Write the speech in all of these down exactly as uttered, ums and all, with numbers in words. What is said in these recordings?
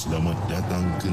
Selamat datang ke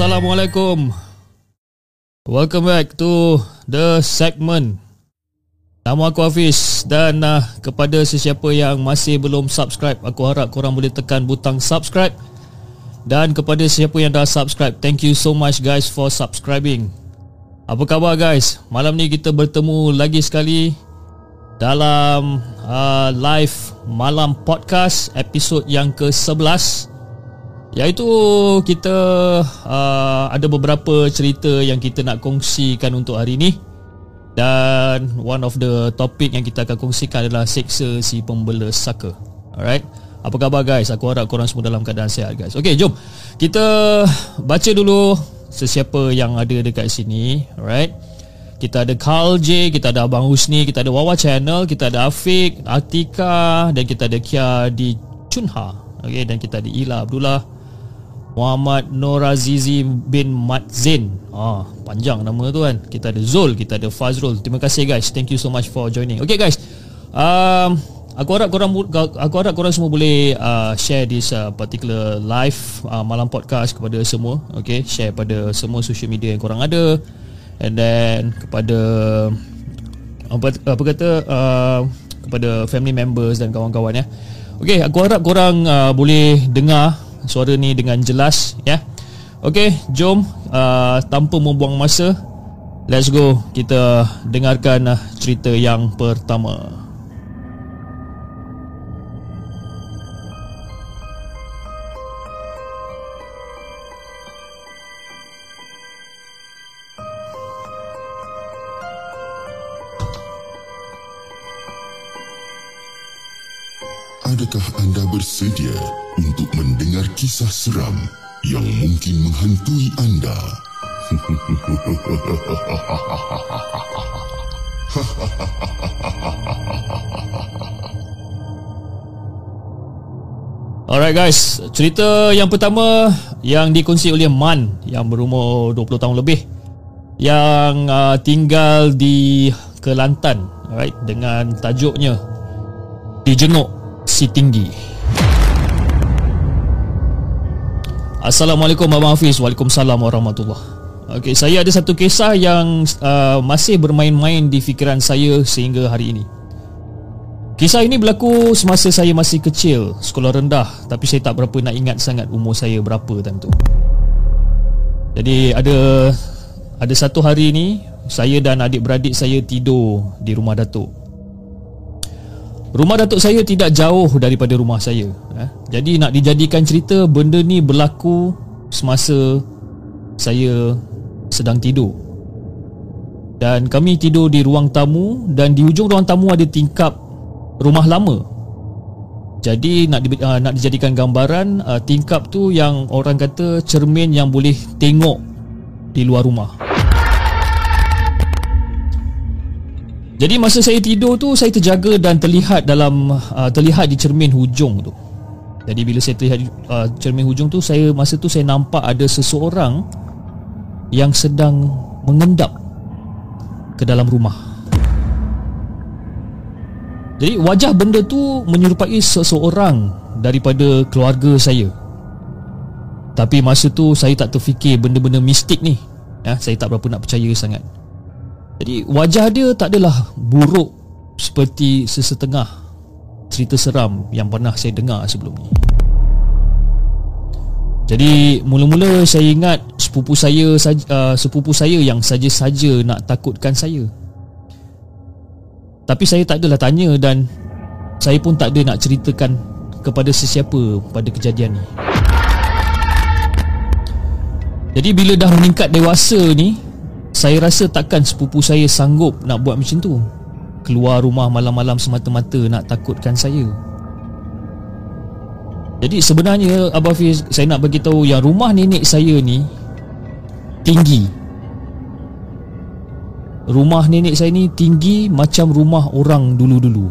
Assalamualaikum. Welcome back to The Segment. Nama aku Hafiz. Dan uh, kepada sesiapa yang masih belum subscribe, aku harap korang boleh tekan butang subscribe. Dan kepada sesiapa yang dah subscribe, thank you so much guys for subscribing. Apa khabar guys? Malam ni kita bertemu lagi sekali dalam uh, Live Malam Podcast, episod yang ke sebelas, iaitu kita uh, ada beberapa cerita yang kita nak kongsikan untuk hari ni. Dan one of the topic yang kita akan kongsikan adalah seksa si pembela saka. Alright, apa khabar guys? Aku harap korang semua dalam keadaan sihat guys. Okay, jom kita baca dulu sesiapa yang ada dekat sini. Alright, kita ada Carl J, kita ada Abang Husni, kita ada Wawa Channel, kita ada Afiq, Atika, dan kita ada Kia di Chunha. Okay, dan kita ada Ila Abdullah, Muhammad Norazizi bin Matzin. Ah, panjang nama tu kan. Kita ada Zul, kita ada Fazrul. Terima kasih guys. Thank you so much for joining. Okay guys. Um, aku harap korang aku harap korang semua boleh uh, share this uh, particular live uh, malam podcast kepada semua. Okay, share pada semua social media yang korang ada. And then kepada apa, apa kata uh, kepada family members dan kawan-kawan ya. Okay, aku harap korang uh, boleh dengar suara ni dengan jelas ya. Yeah? Okey, jom uh, tanpa membuang masa, let's go. Kita dengarkan uh, cerita yang pertama. Adakah anda bersedia untuk mendengar kisah seram yang mungkin menghantui anda? Alright guys, cerita yang pertama yang dikongsi oleh Man yang berumur dua puluh tahun lebih, yang uh, tinggal di Kelantan. Alright, dengan tajuknya Dijenguk Si Tinggi. Assalamualaikum Abang Hafiz. Waalaikumsalam warahmatullahi. Okey, saya ada satu kisah yang uh, masih bermain-main di fikiran saya sehingga hari ini. Kisah ini berlaku semasa saya masih kecil, sekolah rendah, tapi saya tak berapa nak ingat sangat umur saya berapa time tu. Jadi ada ada satu hari ni, saya dan adik-beradik saya tidur di rumah datuk. Rumah datuk saya tidak jauh daripada rumah saya. Jadi nak dijadikan cerita, benda ni berlaku semasa saya sedang tidur. Dan kami tidur di ruang tamu, dan di hujung ruang tamu ada tingkap rumah lama. Jadi nak di, nak dijadikan gambaran, tingkap tu yang orang kata cermin yang boleh tengok di luar rumah. Jadi masa saya tidur tu, saya terjaga dan terlihat dalam uh, terlihat di cermin hujung tu. Jadi bila saya terlihat uh, cermin hujung tu, saya masa tu saya nampak ada seseorang yang sedang mengendap ke dalam rumah. Jadi wajah benda tu menyerupai seseorang daripada keluarga saya. Tapi masa tu saya tak terfikir benda-benda mistik ni. Ya, saya tak berapa nak percaya sangat. Jadi wajah dia tak adalah buruk seperti sesetengah cerita seram yang pernah saya dengar sebelum ni. Jadi mula-mula saya ingat sepupu saya uh, sepupu saya yang saja-saja nak takutkan saya. Tapi saya tak adalah tanya, dan saya pun tak ada nak ceritakan kepada sesiapa pada kejadian ni. Jadi bila dah meningkat dewasa ni, saya rasa takkan sepupu saya sanggup nak buat macam tu, keluar rumah malam-malam semata-mata nak takutkan saya. Jadi sebenarnya Abang Hafiz, saya nak bagi tahu yang rumah nenek saya ni tinggi. Rumah nenek saya ni tinggi macam rumah orang dulu-dulu.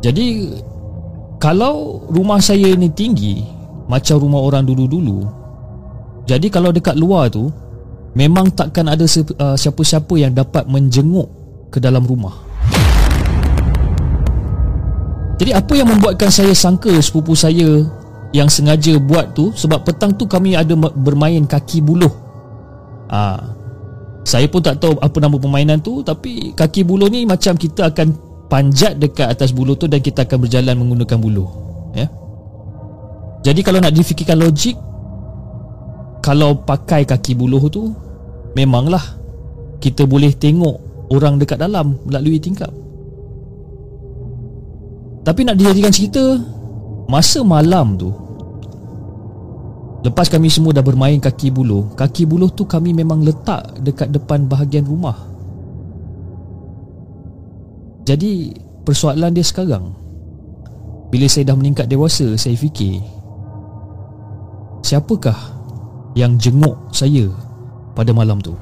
Jadi kalau rumah saya ni tinggi macam rumah orang dulu-dulu, jadi kalau dekat luar tu memang takkan ada siapa-siapa yang dapat menjenguk ke dalam rumah. Jadi apa yang membuatkan saya sangka sepupu saya yang sengaja buat tu, sebab petang tu kami ada bermain kaki buluh. Ha, saya pun tak tahu apa nama permainan tu, tapi kaki buluh ni macam kita akan panjat dekat atas buluh tu dan kita akan berjalan menggunakan buluh, ya. Jadi kalau nak difikirkan logik, kalau pakai kaki buluh tu, memanglah kita boleh tengok orang dekat dalam melalui tingkap. Tapi nak dijadikan cerita, masa malam tu, lepas kami semua dah bermain kaki buluh, kaki buluh tu kami memang letak dekat depan bahagian rumah. Jadi persoalan dia sekarang, bila saya dah meningkat dewasa, saya fikir, siapakah yang jenguk saya pada malam tu?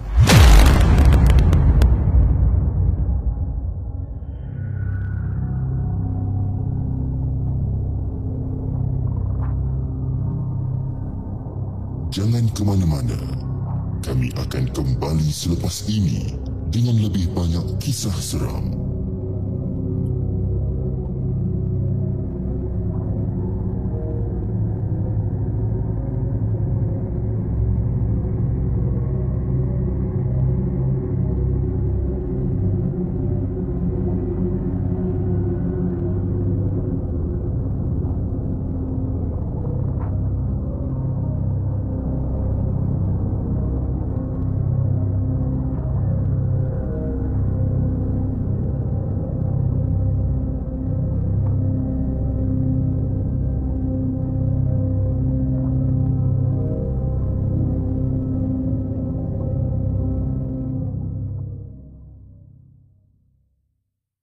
Jangan ke mana-mana. Kami akan kembali selepas ini dengan lebih banyak kisah seram.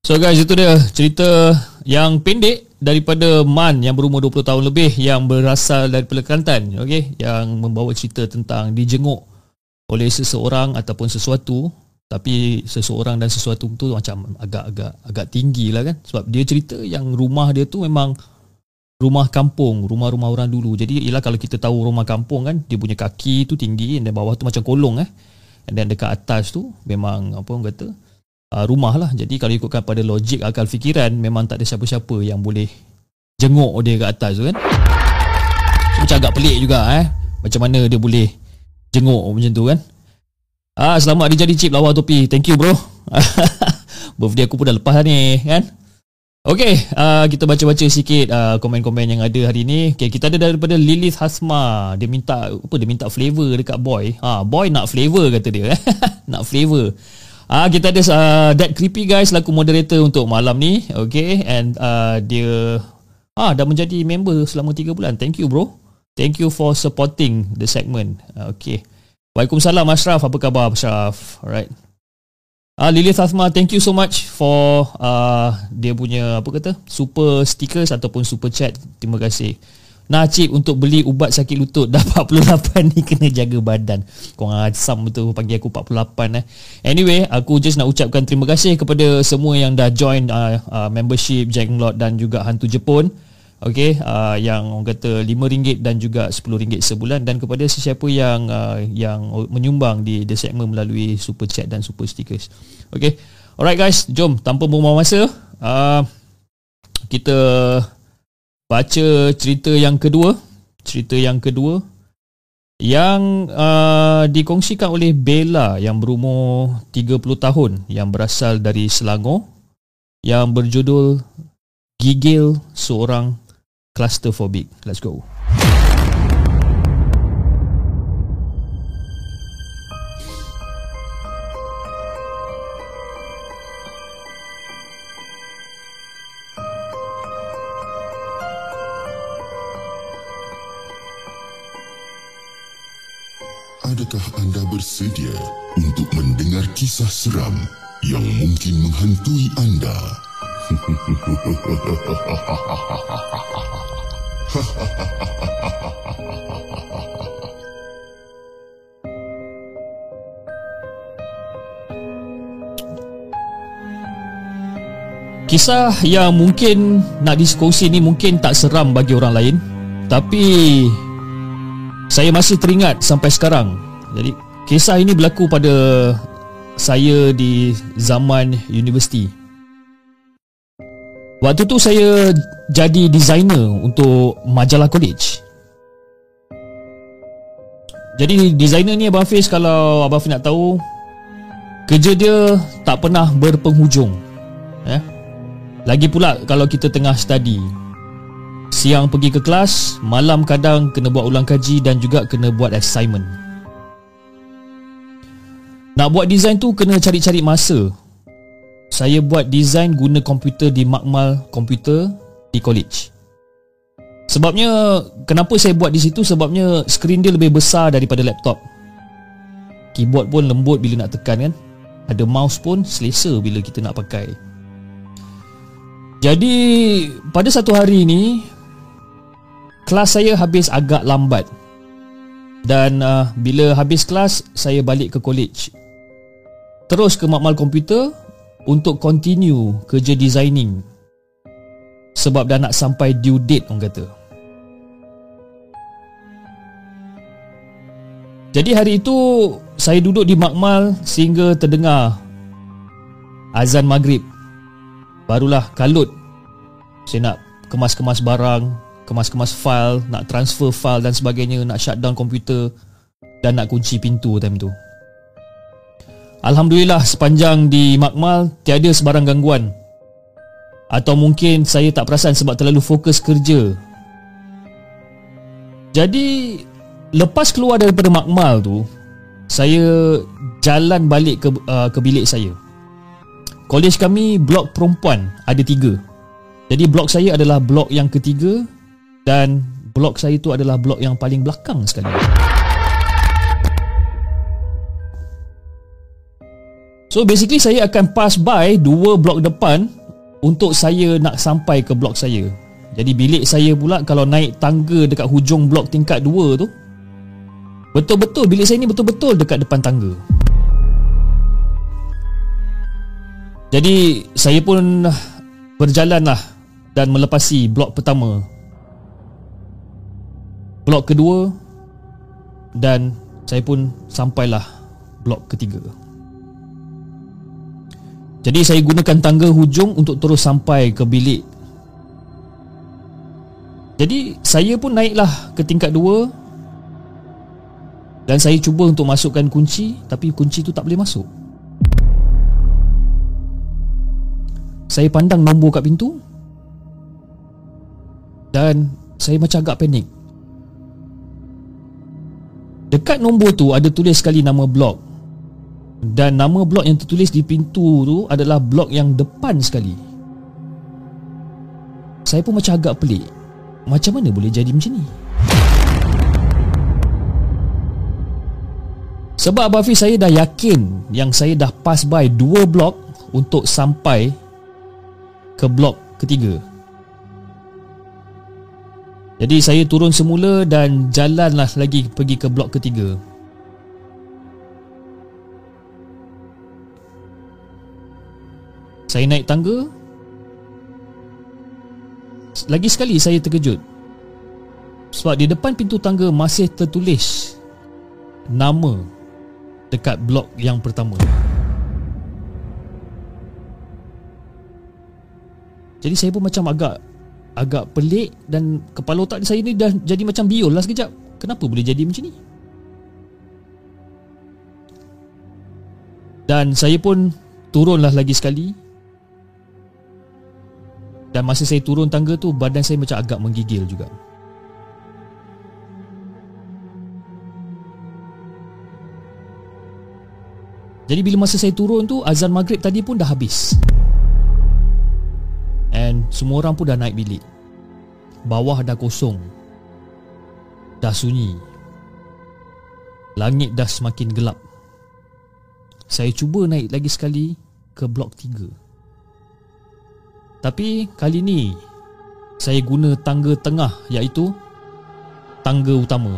So guys, itu dia cerita yang pendek daripada Man yang berumur dua puluh tahun lebih, yang berasal daripada Kelantan, okey, yang membawa cerita tentang dijenguk oleh seseorang ataupun sesuatu. Tapi seseorang dan sesuatu tu macam agak-agak agak tinggi lah kan, sebab dia cerita yang rumah dia tu memang rumah kampung, rumah-rumah orang dulu. Jadi ialah kalau kita tahu rumah kampung kan, dia punya kaki tu tinggi dan bawah tu macam kolong eh, dan dekat atas tu memang apa orang kata, Uh, rumah lah. Jadi kalau ikutkan pada logik akal fikiran, memang tak ada siapa-siapa yang boleh jenguk dia kat atas tu kan. So, macam agak pelik juga eh, macam mana dia boleh jenguk macam tu kan. Ah, selamat dia jadi chip lawa topi. Thank you bro. Birthday aku pun dah lepas lah ni kan. Okay, uh, kita baca-baca sikit uh, komen-komen yang ada hari ni. Okay, kita ada daripada Lilith Hasma. Dia minta apa? Dia minta flavour dekat boy. Ha, boy nak flavour kata dia. Nak flavour. Ah, kita ada uh, That Creepy Guys selaku moderator untuk malam ni. Okay, and uh, dia ah dah menjadi member selama tiga bulan. Thank you bro. Thank you for supporting the segment. Okay. Waalaikumsalam Ashraf. Apa khabar Ashraf? Alright. Ah, Lilith Hasma, thank you so much for uh, dia punya apa kata? Super stickers ataupun super chat. Terima kasih. Najib untuk beli ubat sakit lutut dah empat puluh lapan ni, kena jaga badan. Korang asam betul panggil aku empat puluh lapan eh. Anyway, aku just nak ucapkan terima kasih kepada semua yang dah join uh, uh, membership Jenglot dan juga Hantu Jepun. Okay, uh, yang orang kata lima ringgit dan juga sepuluh ringgit sebulan, dan kepada sesiapa yang uh, yang menyumbang di The Segment melalui super chat dan super stickers. Okay, alright guys, jom tanpa buang-buang masa, uh, kita baca cerita yang kedua. Cerita yang kedua yang uh, dikongsikan oleh Bella yang berumur tiga puluh tahun, yang berasal dari Selangor, yang berjudul Gigil Seorang Claustrophobic. Let's go. Adakah anda bersedia untuk mendengar kisah seram yang mungkin menghantui anda? Kisah yang mungkin nak diskongsi ni mungkin tak seram bagi orang lain, tapi saya masih teringat sampai sekarang. Jadi kisah ini berlaku pada saya di zaman universiti. Waktu tu saya jadi designer untuk majalah college. Jadi designer ni Abang Hafiz, kalau Abang Hafiz nak tahu, kerja dia tak pernah berpenghujung. Ya eh? Lagi pula kalau kita tengah study, siang pergi ke kelas, malam kadang kena buat ulang kaji dan juga kena buat assignment. Nak buat design tu kena cari-cari masa. Saya buat design guna komputer di makmal komputer di college. Sebabnya kenapa saya buat di situ, sebabnya skrin dia lebih besar daripada laptop. Keyboard pun lembut bila nak tekan kan. Ada mouse pun selesa bila kita nak pakai. Jadi pada satu hari ni kelas saya habis agak lambat. Dan uh, bila habis kelas saya balik ke college, terus ke makmal komputer untuk continue kerja designing. Sebab dah nak sampai due date orang kata. Jadi hari itu saya duduk di makmal sehingga terdengar azan maghrib. Barulah kalut. Saya nak kemas-kemas barang, kemas-kemas file, nak transfer file dan sebagainya, nak shutdown komputer dan nak kunci pintu time tu. Alhamdulillah sepanjang di makmal tiada sebarang gangguan. Atau mungkin saya tak perasan sebab terlalu fokus kerja. Jadi lepas keluar daripada makmal tu, saya jalan balik ke uh, ke bilik saya. Kolej kami blok perempuan ada tiga. Jadi blok saya adalah blok yang ketiga dan blok saya tu adalah blok yang paling belakang sekali. So basically saya akan pass by dua blok depan untuk saya nak sampai ke blok saya. Jadi bilik saya pula kalau naik tangga dekat hujung blok tingkat dua tu, betul-betul bilik saya ni betul-betul dekat depan tangga. Jadi saya pun berjalanlah dan melepasi blok pertama, blok kedua dan saya pun sampailah blok ketiga. Jadi saya gunakan tangga hujung untuk terus sampai ke bilik. Jadi saya pun naiklah ke tingkat dua dan saya cuba untuk masukkan kunci, tapi kunci tu tak boleh masuk. Saya pandang nombor kat pintu dan saya macam agak panik. Dekat nombor tu ada tulis sekali nama blok, dan nama blok yang tertulis di pintu tu adalah blok yang depan sekali. Saya pun macam agak pelik. Macam mana boleh jadi macam ni? Sebab Abang Hafiz, saya dah yakin yang saya dah pass by dua blok untuk sampai ke blok ketiga. Jadi saya turun semula dan jalanlah lagi pergi ke blok ketiga. Saya naik tangga. Lagi sekali saya terkejut sebab di depan pintu tangga masih tertulis nama dekat blok yang pertama. Jadi saya pun macam agak agak pelik dan kepala otak saya ni dah jadi macam biol lah sekejap. Kenapa boleh jadi macam ni? Dan saya pun turunlah lagi sekali. Dan masa saya turun tangga tu, badan saya macam agak menggigil juga. Jadi bila masa saya turun tu, azan maghrib tadi pun dah habis. And semua orang pun dah naik bilik. Bawah dah kosong, dah sunyi. Langit dah semakin gelap. Saya cuba naik lagi sekali ke blok tiga. Tapi kali ni saya guna tangga tengah, iaitu tangga utama.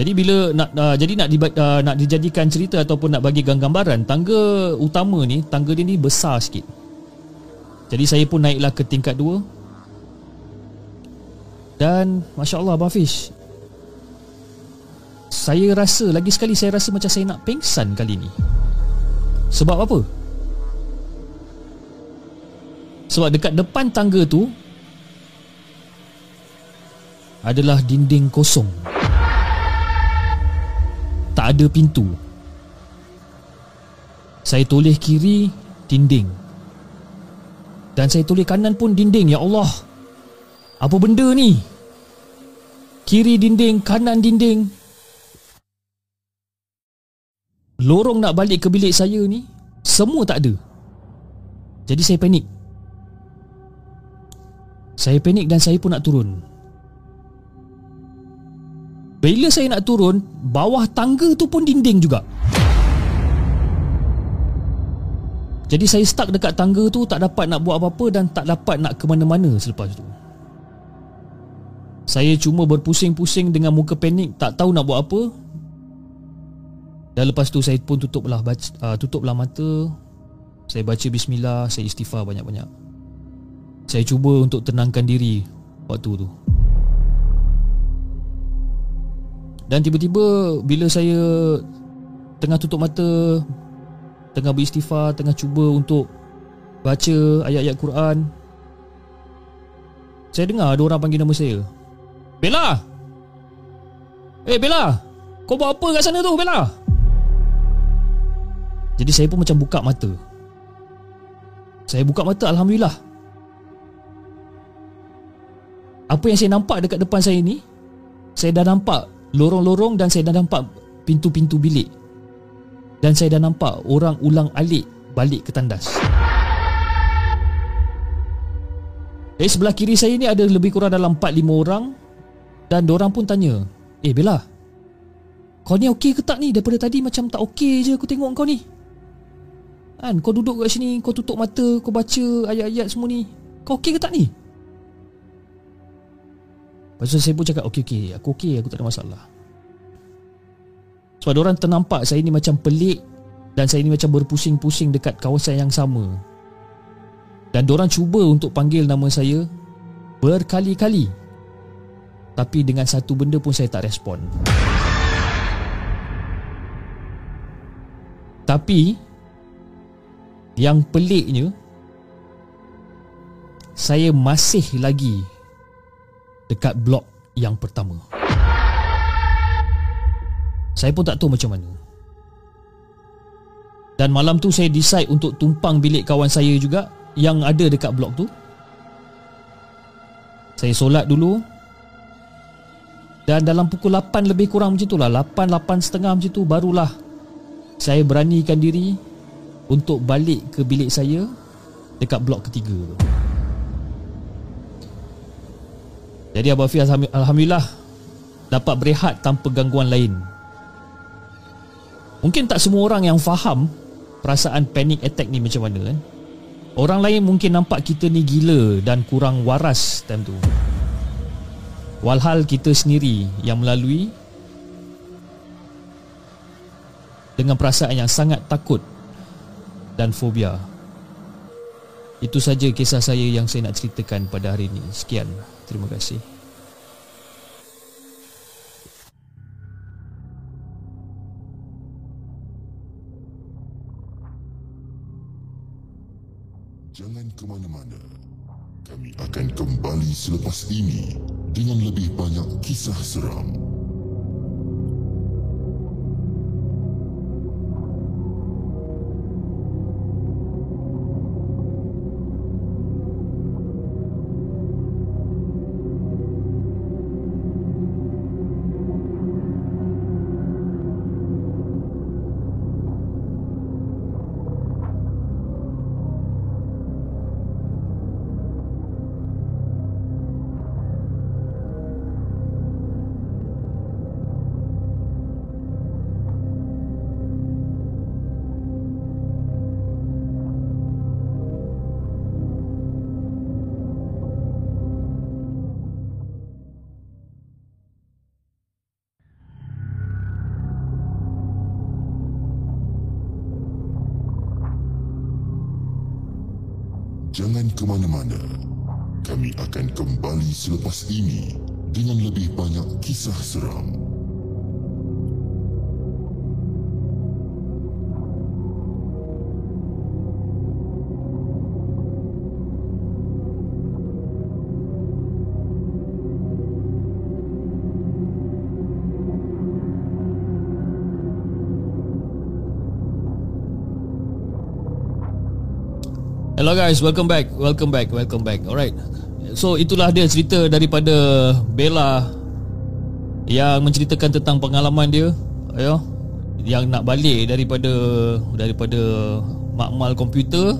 Jadi bila nak uh, jadi nak di, uh, nak dijadikan cerita ataupun nak bagi gambaran, tangga utama ni, tangga dia ni besar sikit. Jadi saya pun naiklah ke tingkat dua. Dan Masya Allah, Abang Hafiz, saya rasa lagi sekali saya rasa macam saya nak pingsan kali ni. Sebab apa? Sebab dekat depan tangga tu adalah dinding kosong. Tak ada pintu. Saya toleh kiri, dinding. Dan saya toleh kanan pun dinding. Ya Allah, apa benda ni? Kiri dinding, kanan dinding. Lorong nak balik ke bilik saya ni semua tak ada. Jadi saya panik. Saya panik dan saya pun nak turun. Bila saya nak turun, bawah tangga tu pun dinding juga. Jadi saya stuck dekat tangga tu, tak dapat nak buat apa-apa dan tak dapat nak ke mana-mana selepas tu. Saya cuma berpusing-pusing dengan muka panik, tak tahu nak buat apa. Dan lepas tu saya pun tutuplah baca, tutuplah mata. Saya baca bismillah, saya istighfar banyak-banyak. Saya cuba untuk tenangkan diri waktu tu. Dan tiba-tiba bila saya tengah tutup mata, tengah beristighfar, tengah cuba untuk baca ayat-ayat Quran, saya dengar ada orang panggil nama saya. Bella! Eh Bella! Kau buat apa kat sana tu Bella? Jadi saya pun macam buka mata. Saya buka mata, Alhamdulillah. Apa yang saya nampak dekat depan saya ni, saya dah nampak lorong-lorong dan saya dah nampak pintu-pintu bilik. Dan saya dah nampak orang ulang-alik balik ke tandas. Dari sebelah kiri saya ni ada lebih kurang dalam empat lima orang. Dan diorang pun tanya, Eh Bella, kau ni okey ke tak ni? Daripada tadi macam tak okey je aku tengok kau ni. Kan kau duduk kat sini, kau tutup mata, kau baca ayat-ayat semua ni, kau okey ke tak ni? Lepas tu saya pun cakap okey okey, aku okey, aku tak ada masalah. Sebab diorang ternampak saya ni macam pelik dan saya ni macam berpusing-pusing dekat kawasan yang sama. Dan diorang cuba untuk panggil nama saya berkali-kali, tapi dengan satu benda pun saya tak respon. Tapi yang peliknya, saya masih lagi dekat blok yang pertama. Saya pun tak tahu macam mana. Dan malam tu saya decide untuk tumpang bilik kawan saya juga yang ada dekat blok tu. Saya solat dulu. Dan dalam pukul lapan lebih kurang macam tu lah, lapan, lapan setengah macam tu, barulah saya beranikan diri untuk balik ke bilik saya dekat blok ketiga tu. Jadi Abang Hafiz, Alhamdulillah, dapat berehat tanpa gangguan lain. Mungkin tak semua orang yang faham perasaan panic attack ni macam mana eh? Orang lain mungkin nampak kita ni gila dan kurang waras time tu, walhal kita sendiri yang melalui dengan perasaan yang sangat takut dan fobia. Itu saja kisah saya yang saya nak ceritakan pada hari ini. Sekian, terima kasih. Jangan ke mana-mana. Kami akan kembali selepas ini dengan lebih banyak kisah seram. Jangan ke mana-mana. Kami akan kembali selepas ini dengan lebih banyak kisah seram. Hello guys, welcome back, welcome back, welcome back. Alright, so itulah dia cerita daripada Bella yang menceritakan tentang pengalaman dia, ya, yang nak balik daripada daripada makmal komputer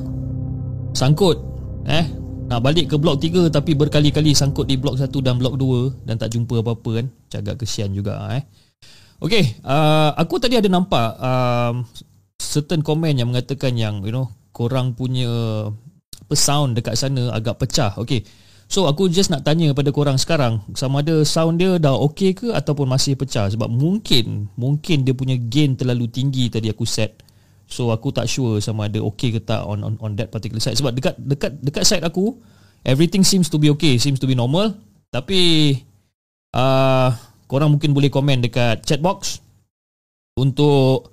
sangkut, eh, nak balik ke blok tiga tapi berkali-kali sangkut di blok satu dan blok dua dan tak jumpa apa-apa kan, agak kesian juga eh. Okay, uh, aku tadi ada nampak uh, certain komen yang mengatakan yang you know, korang punya sound dekat sana agak pecah. Okay, so aku just nak tanya pada korang sekarang, sama ada sound dia dah okay ke ataupun masih pecah? Sebab mungkin Mungkin dia punya gain terlalu tinggi tadi aku set. So aku tak sure sama ada okay ke tak on on, on that particular side. Sebab dekat dekat dekat side aku everything seems to be okay, seems to be normal. Tapi uh, korang mungkin boleh komen dekat chat box untuk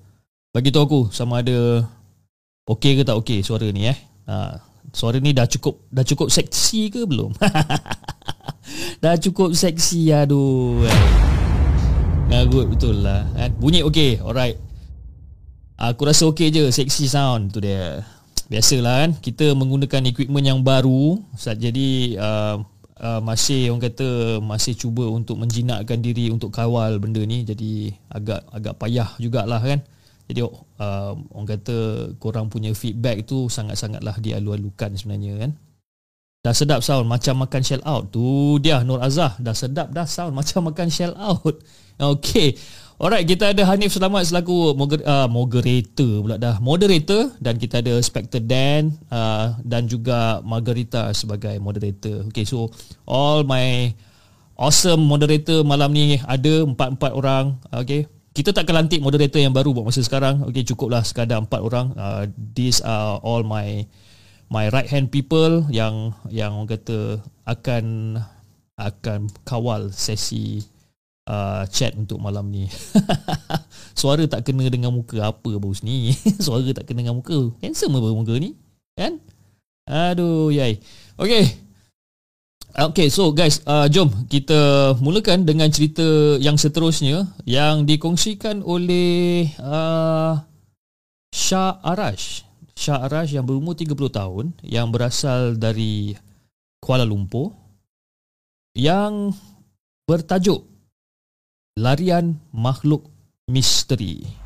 bagi tahu aku sama ada okey ke tak okey suara ni eh. Ha, suara ni dah cukup dah cukup seksi ke belum? Dah cukup seksi, aduh. Ngarut betul lah. Ha, bunyi okey, alright. Aku rasa okey je, seksi sound tu dia. Biasalah kan, kita menggunakan equipment yang baru. Jadi uh, uh, masih orang kata masih cuba untuk menjinakkan diri untuk kawal benda ni. Jadi agak agak payah jugalah kan. Jadi uh, orang kata korang punya feedback tu sangat-sangatlah dialu-alukan sebenarnya kan. Dah sedap sound macam makan shell out. Tu dia Nur Azah, dah sedap dah sound macam makan shell out. Okay, alright, kita ada Hanif Selamat selaku moder- uh, moderator pula dah. Moderator dan kita ada Spectre Dan uh, dan juga Margarita sebagai moderator. Okay, so all my awesome moderator malam ni ada empat-empat orang. Okay, kita takkan lantik moderator yang baru buat masa sekarang. Okey, cukuplah sekadar empat orang. Uh, these are all my my right hand people yang yang orang kata akan akan kawal sesi uh, chat untuk malam ni. Suara tak kena dengan muka apa baru ni. Suara tak kena dengan muka. Handsome apa muka ni? Kan? Aduh yai. Okey. Okay, so guys, uh, jom kita mulakan dengan cerita yang seterusnya yang dikongsikan oleh uh, Shah Arash. Shah Arash yang berumur tiga puluh tahun, yang berasal dari Kuala Lumpur, yang bertajuk Larian Makhluk Misteri.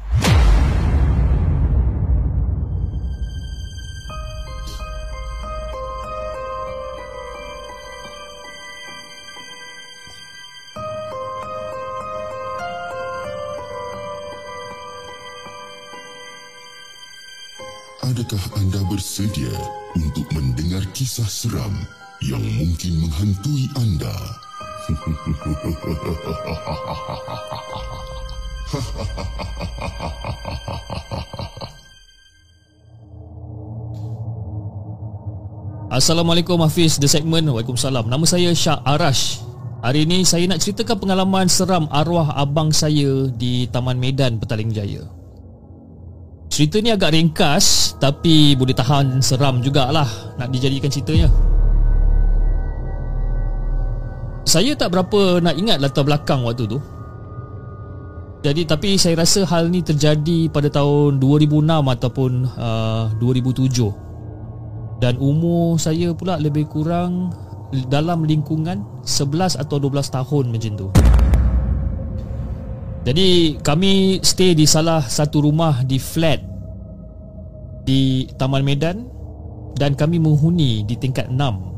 Adakah anda bersedia untuk mendengar kisah seram yang mungkin menghantui anda? Assalamualaikum Hafiz, The Segment. Waalaikumsalam. Nama saya Shah Arash. Hari ini saya nak ceritakan pengalaman seram arwah abang saya di Taman Medan, Petaling Jaya. Cerita ni agak ringkas tapi boleh tahan seram jugalah nak dijadikan ceritanya. Saya tak berapa nak ingat latar belakang waktu tu. Jadi tapi saya rasa hal ni terjadi pada tahun dua ribu enam ataupun uh, dua ribu tujuh. Dan umur saya pula lebih kurang dalam lingkungan sebelas atau dua belas tahun macam tu. Jadi kami stay di salah satu rumah di flat di Taman Medan dan kami menghuni di tingkat enam.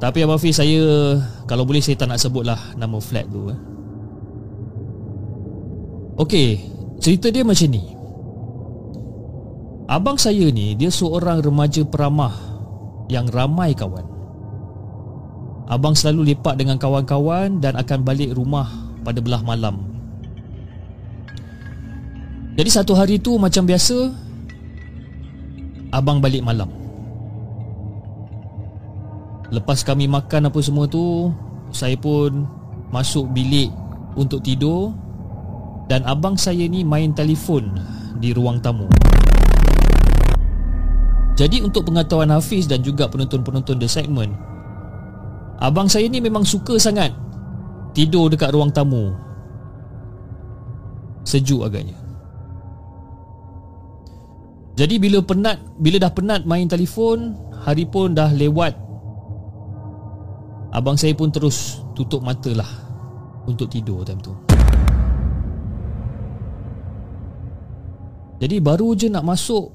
Tapi Abang Hafiz, saya kalau boleh saya tak nak sebutlah nama flat tu. Okey, cerita dia macam ni. Abang saya ni dia seorang remaja peramah yang ramai kawan. Abang selalu lepak dengan kawan-kawan dan akan balik rumah pada belah malam. Jadi satu hari tu macam biasa abang balik malam. Lepas kami makan apa semua tu, saya pun masuk bilik untuk tidur. Dan abang saya ni main telefon di ruang tamu. Jadi untuk pengetahuan Hafiz dan juga penonton-penonton The Segment, abang saya ni memang suka sangat tidur dekat ruang tamu. Sejuk agaknya. Jadi bila penat, bila dah penat main telefon, hari pun dah lewat, abang saya pun terus tutup mata lah untuk tidur time tu. Jadi baru je nak masuk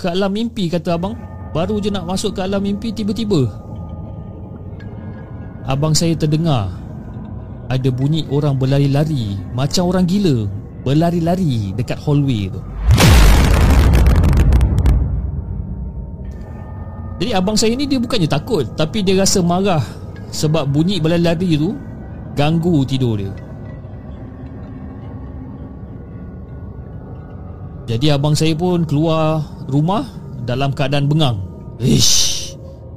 ke alam mimpi, kata abang, baru je nak masuk ke alam mimpi, tiba-tiba abang saya terdengar ada bunyi orang berlari-lari, macam orang gila berlari-lari dekat hallway tu. Jadi abang saya ni dia bukannya takut, tapi dia rasa marah sebab bunyi berlari-lari tu ganggu tidur dia. Jadi abang saya pun keluar rumah dalam keadaan bengang. Ish,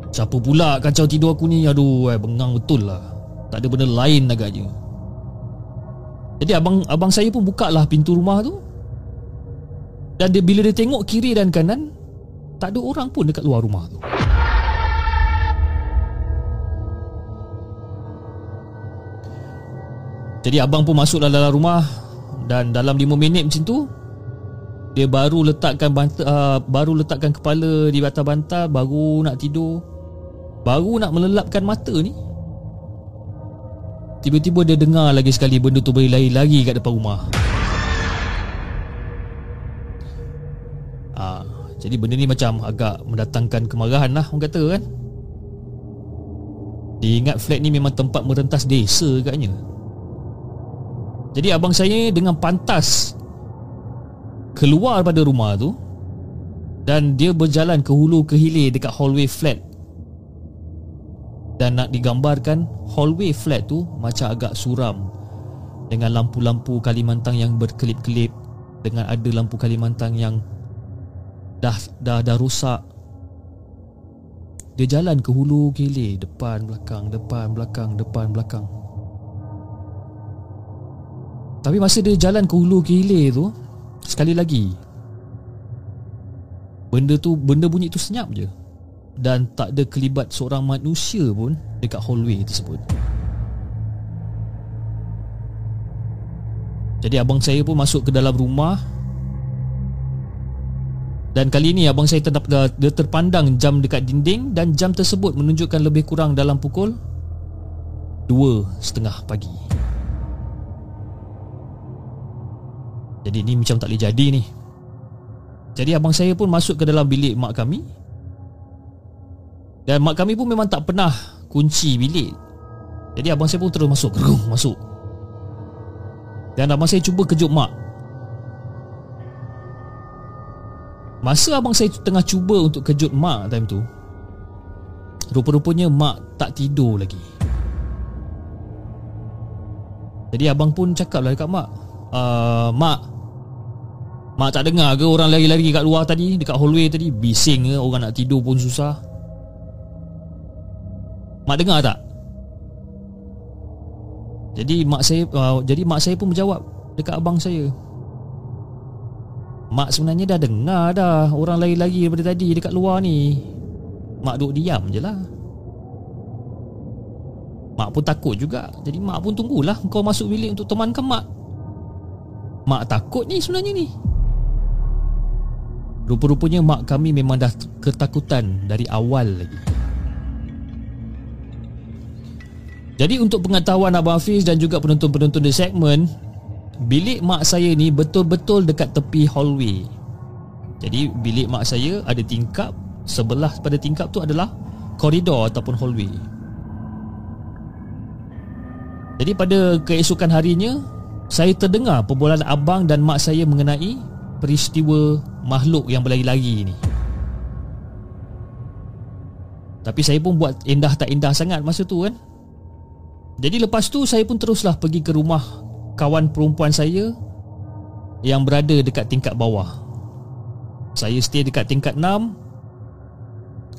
siapa pula kacau tidur aku ni? Aduh, eh, bengang betul lah. Tak ada benda lain agaknya. Jadi abang abang saya pun buka lah pintu rumah tu. Dan dia, bila dia tengok kiri dan kanan, tak ada orang pun dekat luar rumah tu. Jadi abang pun masuk dalam rumah, dan dalam lima minit macam tu, dia baru letakkan banta, uh, baru letakkan kepala di atas bantal, baru nak tidur, baru nak melelapkan mata ni, tiba-tiba dia dengar lagi sekali benda tu berlari-lari kat depan rumah. Ah, uh. Jadi benda ni macam agak mendatangkan kemarahan lah, orang kata kan. Dia ingat flat ni memang tempat merentas desa agaknya. Jadi abang saya dengan pantas keluar pada rumah tu, dan dia berjalan ke hulu ke hilir dekat hallway flat. Dan nak digambarkan hallway flat tu macam agak suram, dengan lampu-lampu Kalimantan yang berkelip-kelip, dengan ada lampu Kalimantan yang Dah, dah dah rosak. Dia jalan ke hulu ke hilir, depan belakang, depan belakang, depan belakang. Tapi masa dia jalan ke hulu ke hilir tu, sekali lagi benda tu, benda bunyi tu senyap je, dan tak ada kelibat seorang manusia pun dekat hallway tersebut. Jadi abang saya pun masuk ke dalam rumah. Dan kali ini abang saya tetap, dia terpandang jam dekat dinding, dan jam tersebut menunjukkan lebih kurang dalam pukul dua setengah pagi. Jadi ni macam tak boleh jadi ni. Jadi abang saya pun masuk ke dalam bilik mak kami. Dan mak kami pun memang tak pernah kunci bilik. Jadi abang saya pun terus masuk, masuk. Dan abang saya cuba kejut mak. Masa abang saya tengah cuba untuk kejut mak time tu, rupa-rupanya mak tak tidur lagi. Jadi abang pun cakap lah dekat mak, uh, Mak Mak tak dengar ke orang lari-lari kat luar tadi, dekat hallway tadi? Bising ke, orang nak tidur pun susah. Mak dengar tak? Jadi mak saya uh, Jadi mak saya pun menjawab dekat abang saya, mak sebenarnya dah dengar dah orang lari-lari daripada tadi dekat luar ni. Mak duduk diam je lah. Mak pun takut juga. Jadi mak pun tunggulah kau masuk bilik untuk temankan mak. Mak takut ni sebenarnya ni. Rupa-rupanya mak kami memang dah ketakutan dari awal lagi. Jadi untuk pengetahuan Abang Hafiz dan juga penonton-penonton The Segment, bilik mak saya ni betul-betul dekat tepi hallway. Jadi bilik mak saya ada tingkap, sebelah pada tingkap tu adalah koridor ataupun hallway. Jadi pada keesokan harinya, saya terdengar perbualan abang dan mak saya mengenai peristiwa makhluk yang berlari-lari ni. Tapi saya pun buat endah tak endah sangat masa tu kan. Jadi lepas tu saya pun teruslah pergi ke rumah kawan perempuan saya yang berada dekat tingkat bawah. Saya stay dekat tingkat enam,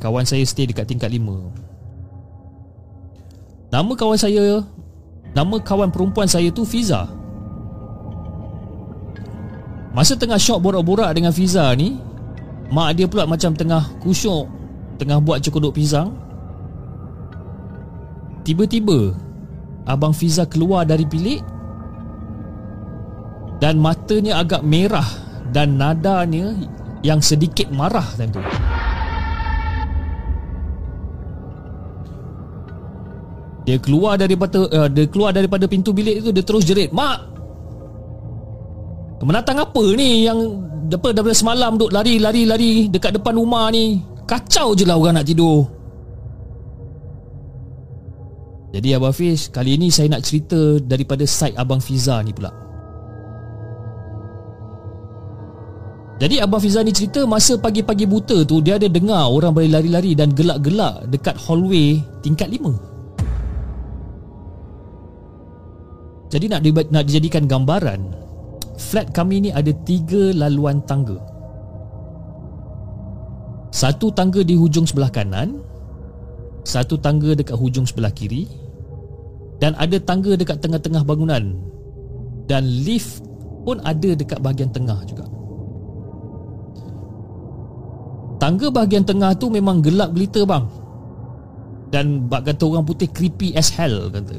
kawan saya stay dekat tingkat lima. Nama kawan saya, nama kawan perempuan saya tu Fiza. Masa tengah syok borak-borak dengan Fiza ni, mak dia pula macam tengah kusyuk, tengah buat cekodok pisang. Tiba-tiba abang Fiza keluar dari bilik dan matanya agak merah dan nadanya yang sedikit marah time tu. Dia keluar daripada uh, dia keluar daripada pintu bilik tu, dia terus jerit, "Mak! Menatang apa ni yang daripada, daripada semalam duk lari-lari-lari dekat depan rumah ni? Kacau je lah orang nak tidur." Jadi Abang Hafiz, kali ini saya nak cerita daripada side Abang Fiza ni pula. Jadi Abang Fiza ni cerita masa pagi-pagi buta tu, dia ada dengar orang berlari-lari dan gelak-gelak dekat hallway tingkat lima. Jadi nak, di- nak dijadikan gambaran, flat kami ni ada tiga laluan tangga. Satu tangga di hujung sebelah kanan, satu tangga dekat hujung sebelah kiri, dan ada tangga dekat tengah-tengah bangunan, dan lift pun ada dekat bahagian tengah juga. Tangga bahagian tengah tu memang gelap gelita bang, dan bak kata orang putih, creepy as hell kata.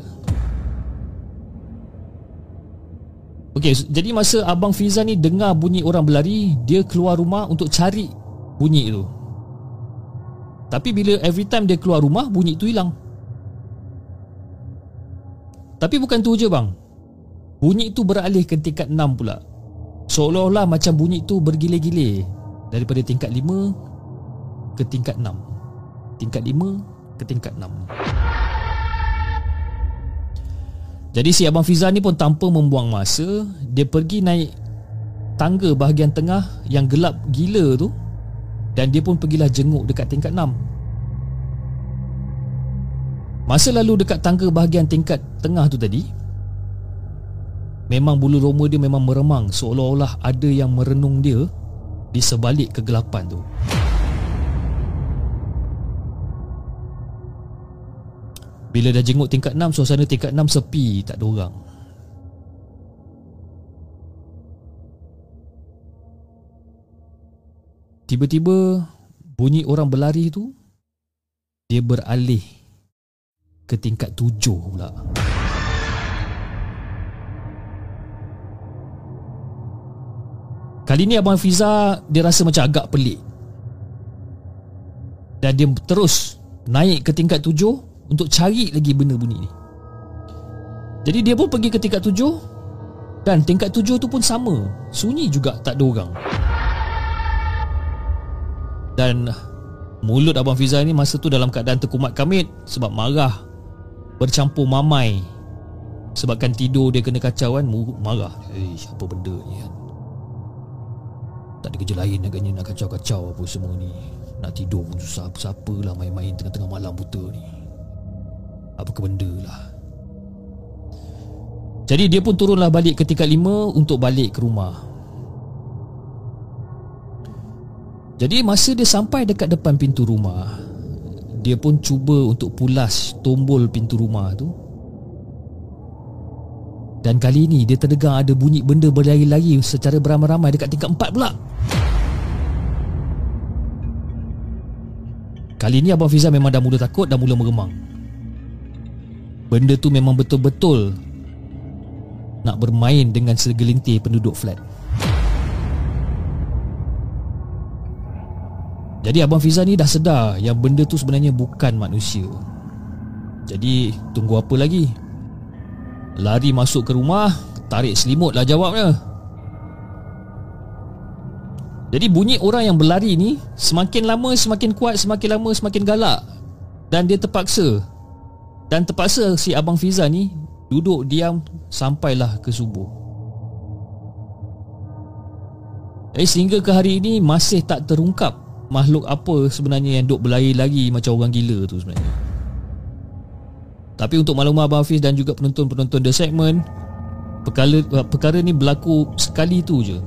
Okey, jadi masa abang Fiza ni dengar bunyi orang berlari, dia keluar rumah untuk cari bunyi tu. Tapi bila every time dia keluar rumah, bunyi tu hilang. Tapi bukan tu je bang, bunyi tu beralih ke tingkat enam pula. Seolah-olah macam bunyi tu bergile-gile daripada tingkat lima ke tingkat enam, tingkat lima ke tingkat enam. Jadi si Abang Fiza ni pun tanpa membuang masa, dia pergi naik tangga bahagian tengah yang gelap gila tu, dan dia pun pergilah jenguk dekat tingkat enam. Masa lalu dekat tangga bahagian tingkat tengah tu tadi, memang bulu roma dia memang meremang, seolah-olah ada yang merenung dia di sebalik kegelapan tu. Bila dah jenguk tingkat enam, suasana tingkat enam sepi, tak ada orang. Tiba-tiba bunyi orang berlari tu dia beralih ke tingkat tujuh pula. Kali ni Abang Fiza dia rasa macam agak pelik, dan dia terus naik ke tingkat tujuh untuk cari lagi benda bunyi ni. Jadi dia pun pergi ke tingkat tujuh, dan tingkat tujuh tu pun sama, sunyi juga, tak ada orang. Dan mulut Abang Fiza ni masa tu dalam keadaan terkumat kamit sebab marah bercampur mamai, sebabkan tidur dia kena kacau kan, marah. Eh, apa benda ni kan, tak ada kerja lain agaknya nak kacau-kacau apa semua ni. Nak tidur pun susah, siapalah main-main tengah-tengah malam buta ni, apa ke benda lah. Jadi dia pun turunlah balik ke tingkat lima untuk balik ke rumah. Jadi masa dia sampai dekat depan pintu rumah, dia pun cuba untuk pulas tombol pintu rumah tu, dan kali ini dia terdengar ada bunyi benda berlari-lari secara beramai-ramai dekat tingkat empat pula. Kali ini Abang Fiza memang dah mula takut, dah mula meremang. Benda tu memang betul-betul nak bermain dengan segelintir penduduk flat. Jadi Abang Fiza ni dah sedar yang benda tu sebenarnya bukan manusia. Jadi tunggu apa lagi? Lari masuk ke rumah, tarik selimut lah jawabnya. Jadi bunyi orang yang berlari ni semakin lama semakin kuat, semakin lama semakin galak, dan dia terpaksa Dan terpaksa si Abang Fiza ni duduk diam sampailah ke subuh. Eh, sehingga ke hari ini masih tak terungkap makhluk apa sebenarnya yang duk berlari-lari macam orang gila tu sebenarnya. Tapi untuk maklumat Abang Hafiz dan juga penonton-penonton The Segment, perkara, perkara ni berlaku sekali tu je.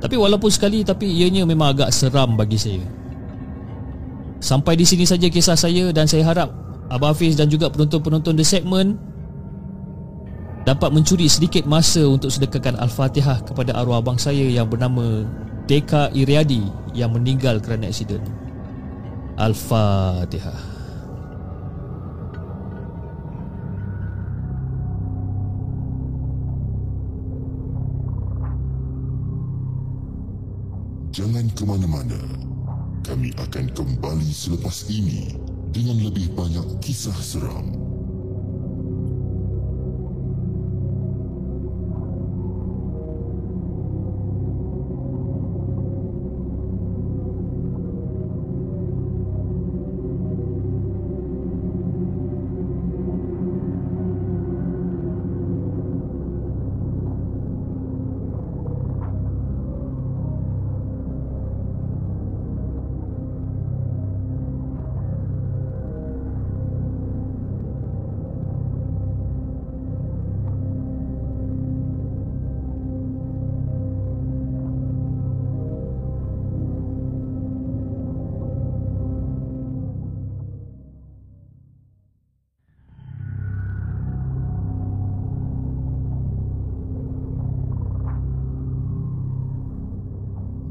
Tapi walaupun sekali, tapi ianya memang agak seram bagi saya. Sampai di sini saja kisah saya, dan saya harap Abang Hafiz dan juga penonton-penonton The Segment dapat mencuri sedikit masa untuk sedekahkan Al-Fatihah kepada arwah abang saya yang bernama T K Iriadi yang meninggal kerana aksiden. Al-Fatihah. Jangan ke mana-mana. Kami akan kembali selepas ini dengan lebih banyak kisah seram.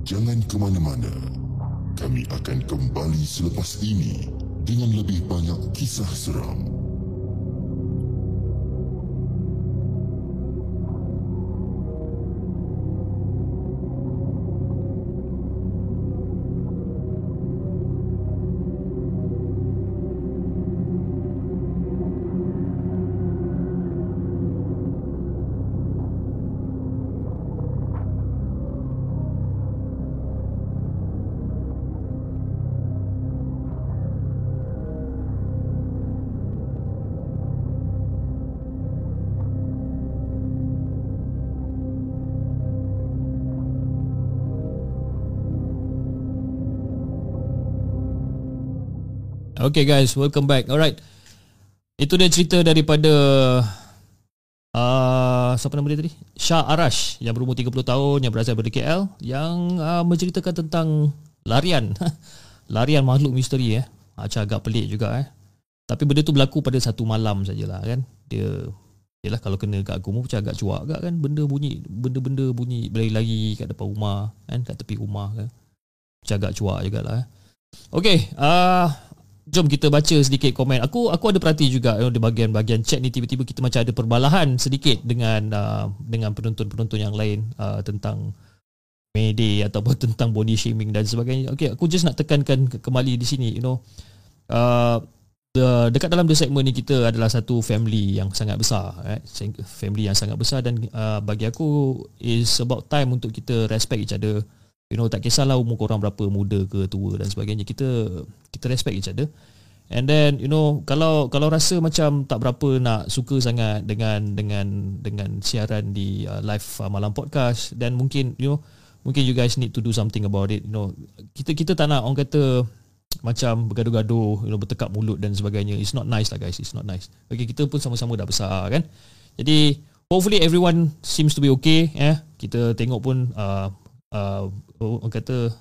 Jangan ke mana-mana. Kami akan kembali selepas ini dengan lebih banyak kisah seram. Okay guys, welcome back. Alright, itu dia cerita daripada uh, siapa nama dia tadi? Shah Arash yang berumur tiga puluh tahun, yang berasal dari K L, yang uh, menceritakan tentang larian larian makhluk misteri. eh. Macam agak pelik juga eh. Tapi benda tu berlaku pada satu malam sajalah kan. Dia Yelah kalau kena kat aku macam agak cuak agak kan. Benda bunyi Benda-benda bunyi berlari-lari kat depan rumah kan, kat tepi rumah kan. Macam agak cuak jugalah eh. Okay, uh, jom kita baca sedikit komen. Aku aku ada perhati juga you know, di bahagian-bahagian chat ni tiba-tiba kita macam ada perbalahan sedikit dengan uh, dengan penonton-penonton yang lain uh, tentang Mayday ataupun tentang body shaming dan sebagainya. Okay, aku just nak tekankan kembali di sini, you know, uh, the, dekat dalam The Segment ni kita adalah satu family yang sangat besar, right? Family yang sangat besar dan uh, bagi aku is about time untuk kita respect each other. You know, tak kisahlah umur korang berapa, muda ke tua dan sebagainya, kita kita respect each other. And then you know, kalau kalau rasa macam tak berapa nak suka sangat dengan dengan dengan siaran di uh, Live uh, Malam Podcast, then mungkin you know, mungkin you guys need to do something about it. You know, kita kita tak nak orang kata macam bergaduh-gaduh, you know, bertekak mulut dan sebagainya. It's not nice lah guys, it's not nice. Okay, kita pun sama-sama dah besar kan. Jadi hopefully everyone seems to be okay eh. Kita tengok pun uh, Uh, orang kata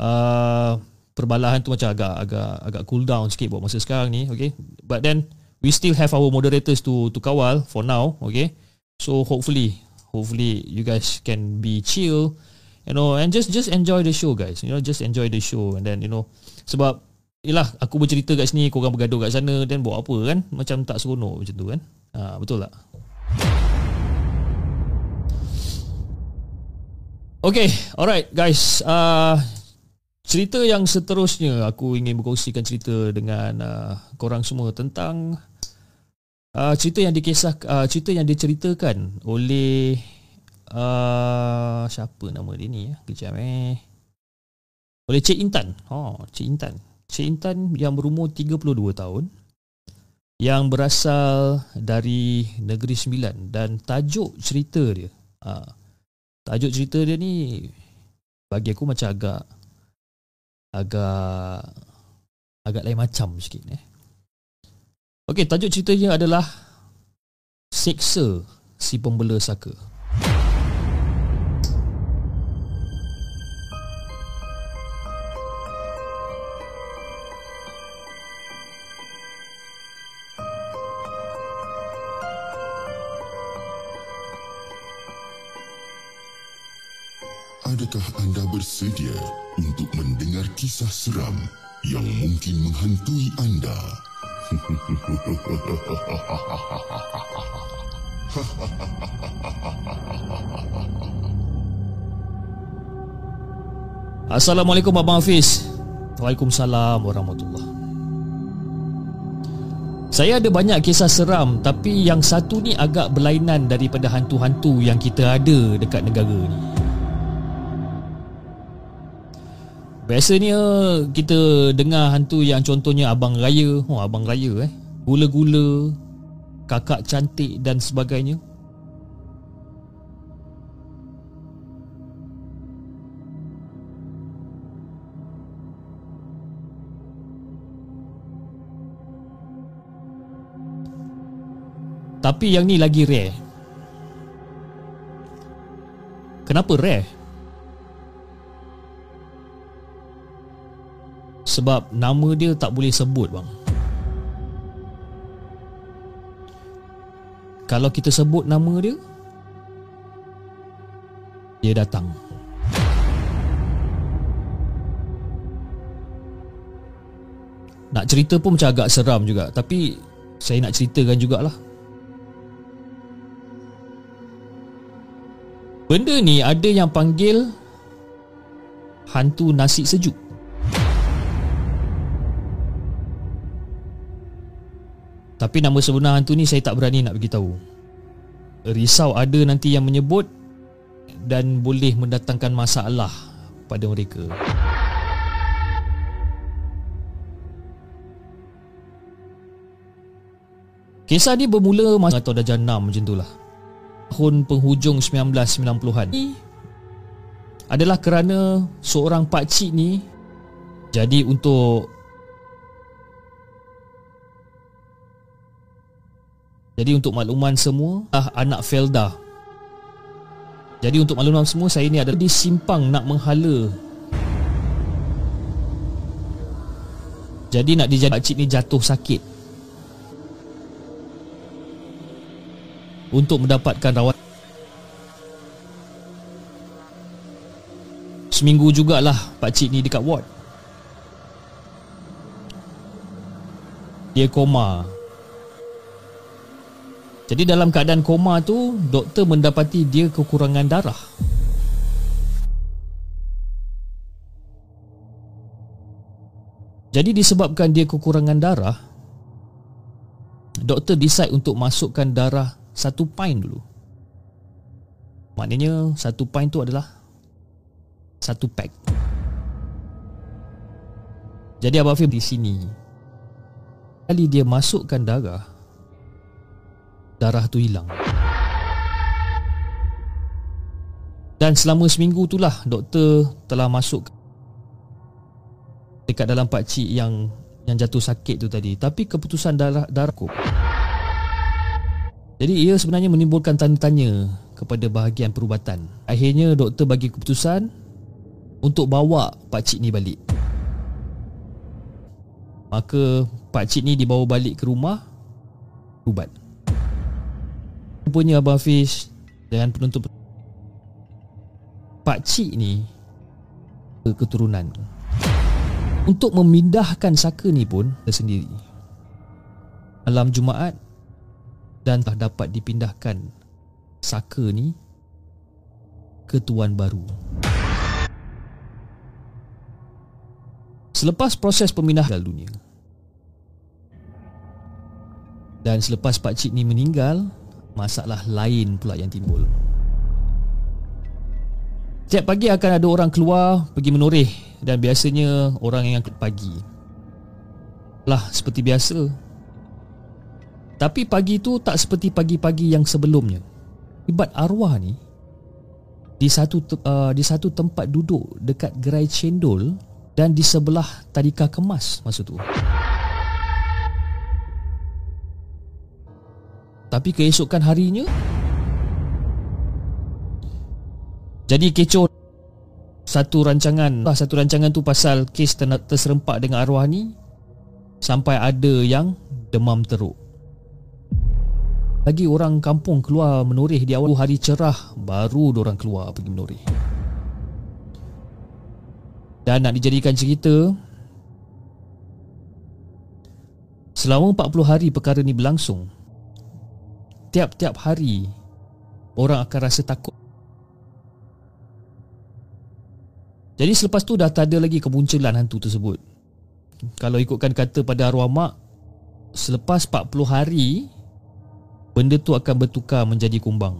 uh, perbalahan tu macam agak agak agak cool down sikit buat masa sekarang ni, okay? But then we still have our moderators to to kawal for now, okay? So hopefully, hopefully you guys can be chill, you know, and just just enjoy the show, guys. You know, just enjoy the show, and then you know, sebab yalah, aku bercerita kat sini, korang bergaduh kat sana, then buat apa kan? Macam tak seronok macam tu kan? Ha, betul tak? Okay, alright guys, uh, cerita yang seterusnya aku ingin berkongsikan cerita dengan uh, korang semua tentang uh, cerita yang dikisah, uh, cerita yang diceritakan oleh uh, siapa nama dia ni ya? Kejap eh oleh Cik Intan. Oh, Cik Intan. Cik Intan yang berumur tiga puluh dua tahun, yang berasal dari Negeri Sembilan, dan tajuk cerita dia uh, tajuk cerita dia ni bagi aku macam agak agak agak lain macam sikit eh. Okey, tajuk ceritanya adalah Seksa Si Pembela Saka. Adakah anda bersedia untuk mendengar kisah seram yang mungkin menghantui anda? Assalamualaikum Abang Hafiz. Waalaikumsalam warahmatullahi. Saya ada banyak kisah seram, tapi yang satu ni agak berlainan daripada hantu-hantu yang kita ada dekat negara ni. Biasanya kita dengar hantu yang contohnya abang raya, oh abang raya eh, gula-gula, kakak cantik dan sebagainya. Tapi yang ni lagi rare. Kenapa rare? Sebab nama dia tak boleh sebut bang. Kalau kita sebut nama dia, dia datang. Nak cerita pun macam agak seram juga, tapi saya nak ceritakan jugalah. Benda ni ada yang panggil hantu nasi sejuk. Tapi nama sebenar hantu ni saya tak berani nak beritahu. Risau ada nanti yang menyebut dan boleh mendatangkan masalah pada mereka. Kisah ni bermula masa atau dah janam macam itulah. Tahun penghujung sembilan belas sembilan puluhan. Ini adalah kerana seorang pakcik ni jadi untuk Jadi untuk makluman semua, anak Felda. Jadi untuk makluman semua, saya ni ada di simpang nak menghala. Jadi nak dijadikan pakcik ni jatuh sakit untuk mendapatkan rawat. Seminggu jugalah pakcik ni dekat ward. Dia koma. Jadi dalam keadaan koma tu, doktor mendapati dia kekurangan darah. Jadi disebabkan dia kekurangan darah, doktor decide untuk masukkan darah satu pint dulu. Maknanya satu pint tu adalah satu pack. Jadi Abang Hafiz di sini, kali dia masukkan darah, darah tu hilang. Dan selama seminggu itulah doktor telah masuk dekat dalam pakcik yang yang jatuh sakit tu tadi. Tapi keputusan darah darah cukup. Jadi ia sebenarnya menimbulkan tanda tanya kepada bahagian perubatan. Akhirnya doktor bagi keputusan untuk bawa pakcik ni balik. Maka pakcik ni dibawa balik ke rumah ubat. Rupanya Abang Hafiz dengan penuntut, pakcik ni keturunan. Untuk memindahkan saka ni pun tersendiri. Malam Jumaat dan tak dapat dipindahkan saka ni ke tuan baru. Selepas proses pemindahan dunia, dan selepas pakcik ni meninggal, masalah lain pula yang timbul. Setiap pagi akan ada orang keluar pergi menoreh, dan biasanya orang yang keluar pagi lah seperti biasa. Tapi pagi tu tak seperti pagi-pagi yang sebelumnya. Ibat arwah ni di satu uh, di satu tempat duduk dekat gerai cendol dan di sebelah tadika kemas masa tu. Tapi keesokan harinya jadi kecoh. Satu rancangan lah, satu rancangan tu pasal kes terserempak dengan arwah ni, sampai ada yang demam teruk. Lagi orang kampung keluar menoreh di awal hari cerah, baru diorang keluar pergi menoreh. Dan nak dijadikan cerita, selama empat puluh hari perkara ni berlangsung. Tiap-tiap hari orang akan rasa takut. Jadi selepas tu dah tak ada lagi kemunculan hantu tersebut. Kalau ikutkan kata pada arwah mak, selepas empat puluh hari benda tu akan bertukar menjadi kumbang.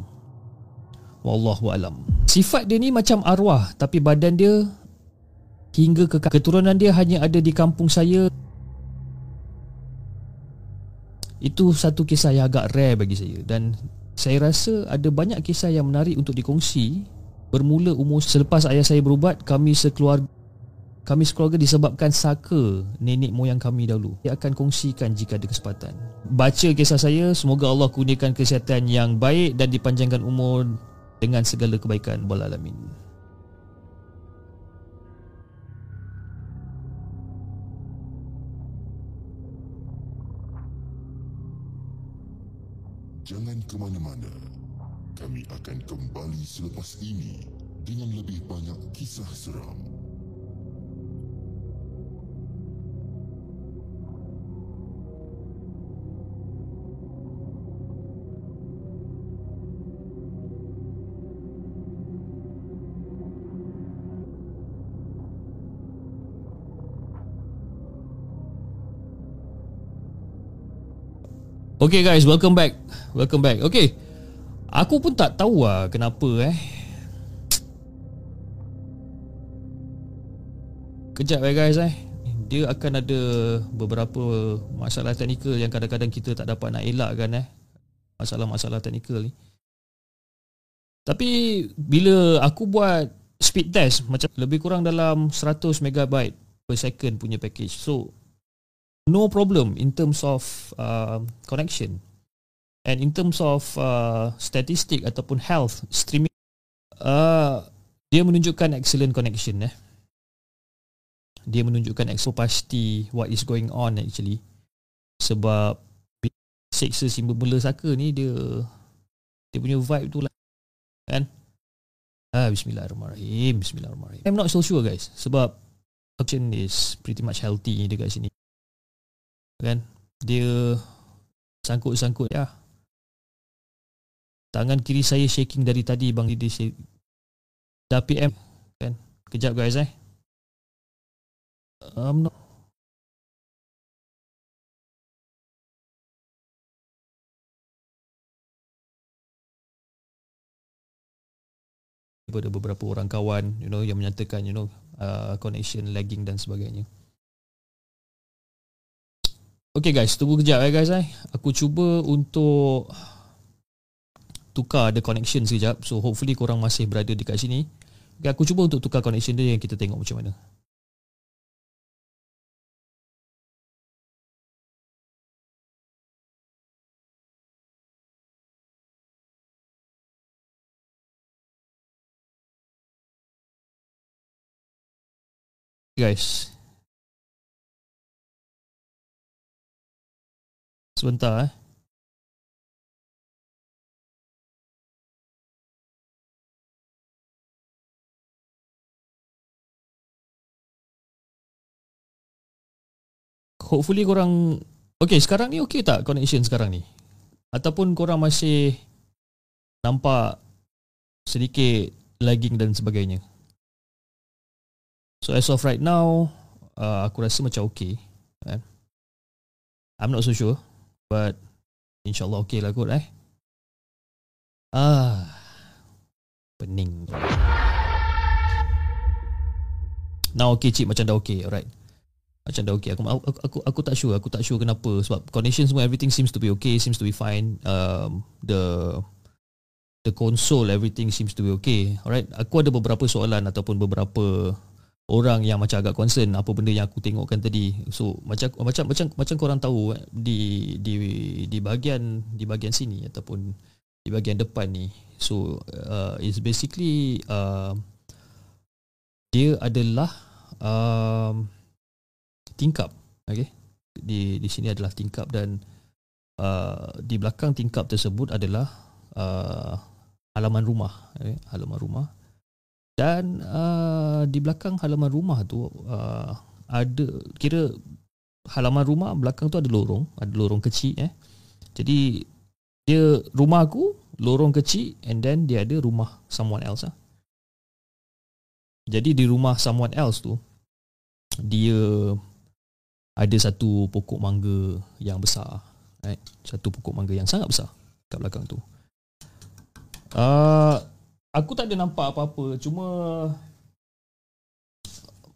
Wallahu alam. Sifat dia ni macam arwah, tapi badan dia hingga ke keturunan dia hanya ada di kampung saya. Itu satu kisah yang agak rare bagi saya, dan saya rasa ada banyak kisah yang menarik untuk dikongsi. Bermula umur selepas ayah saya berubat, kami sekeluarga kami sekeluarga disebabkan saka nenek moyang kami dahulu. Saya akan kongsikan jika ada kesempatan. Baca kisah saya, semoga Allah kurniakan kesihatan yang baik dan dipanjangkan umur dengan segala kebaikan wal alamin. Jangan ke mana-mana. Kami akan kembali selepas ini dengan lebih banyak kisah seram. Okay guys, welcome back. Welcome back. Okay, aku pun tak tahu lah kenapa eh. Kejap eh guys eh. Dia akan ada beberapa masalah teknikal yang kadang-kadang kita tak dapat nak elakkan eh. Masalah-masalah teknikal ni. Tapi bila aku buat speed test macam lebih kurang dalam seratus megabyte per second punya package. So no problem in terms of uh, connection, and in terms of uh, statistik ataupun health streaming, uh, dia menunjukkan excellent connection eh. Dia menunjukkan excellent, pasti what is going on actually. Sebab seksa si pembela saka ni dia dia punya vibe tu lah kan. Ah, bismillahirrahmanirrahim. Bismillahirrahmanirrahim. I'm not so sure guys, sebab connection is pretty much healthy dekat sini. Kan dia sangkut-sangkut ya. Tangan kiri saya shaking dari tadi bang. Dia dah P M kan. Kejap guys eh. Um, no. Ada beberapa orang kawan you know yang menyatakan you know uh, connection lagging dan sebagainya. Okay guys, tunggu kejap eh guys eh. Aku cuba untuk tukar the connection sekejap. So hopefully korang masih berada dekat sini. Okay, aku cuba untuk tukar connection dia yang kita tengok macam mana. Guys, sebentar eh. Hopefully korang okay sekarang ni, okay tak connection sekarang ni? Ataupun korang masih nampak sedikit lagging dan sebagainya? So as of right now, uh, aku rasa macam okay. I'm not so sure, but insyaAllah okey lah kot eh. Ah, pening. Now okey cik, macam dah okey, alright. Macam dah okey. Aku, aku aku aku tak sure, aku tak sure kenapa, sebab connection semua everything seems to be okay, seems to be fine. Um, the the console everything seems to be okay. Alright, aku ada beberapa soalan ataupun beberapa orang yang macam agak concern apa benda yang aku tengokkan tadi. So macam macam macam macam korang tahu di di di bahagian di bahagian sini ataupun di bahagian depan ni. So uh, it's basically uh, dia adalah uh, tingkap, okay? Di di sini adalah tingkap, dan uh, di belakang tingkap tersebut adalah uh, halaman rumah, okay? Halaman rumah. Dan uh, di belakang halaman rumah tu uh, ada, kira halaman rumah belakang tu ada lorong, ada lorong kecil eh. Jadi dia rumah aku, lorong kecil, and then dia ada rumah someone else lah. Jadi di rumah someone else tu dia ada satu pokok mangga yang besar, right? Satu pokok mangga yang sangat besar kat belakang tu. Ah uh, Aku tak ada nampak apa-apa, cuma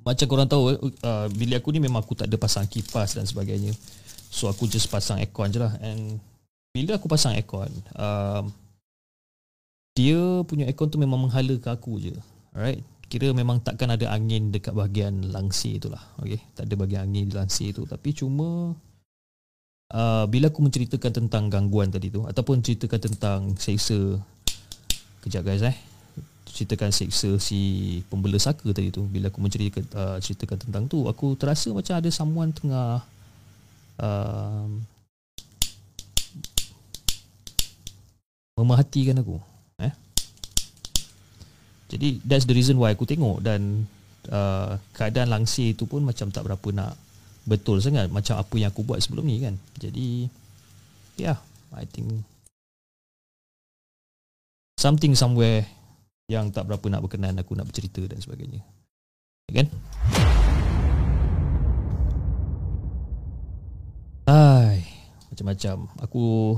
macam korang tahu uh, bilik aku ni memang aku tak ada pasang kipas dan sebagainya. So aku just pasang aircon je lah. And bila aku pasang aircon, uh, dia punya aircon tu memang menghala ke aku je. Alright, kira memang takkan ada angin dekat bahagian langsir tu lah. Okay, tak ada bahagian angin di langsir tu. Tapi cuma uh, bila aku menceritakan tentang gangguan tadi tu, ataupun ceritakan tentang seksa, kejap guys eh, ceritakan seksa si pembela saka tadi tu, bila aku menceritakan uh, ceritakan tentang tu, aku terasa macam ada someone tengah uh, memerhatikan aku eh. Jadi that's the reason why aku tengok. Dan uh, keadaan langsir tu pun macam tak berapa nak betul sangat macam apa yang aku buat sebelum ni kan. Jadi yeah, I think something somewhere yang tak berapa nak berkenan aku nak bercerita dan sebagainya. Kan? Hai, macam-macam. Aku,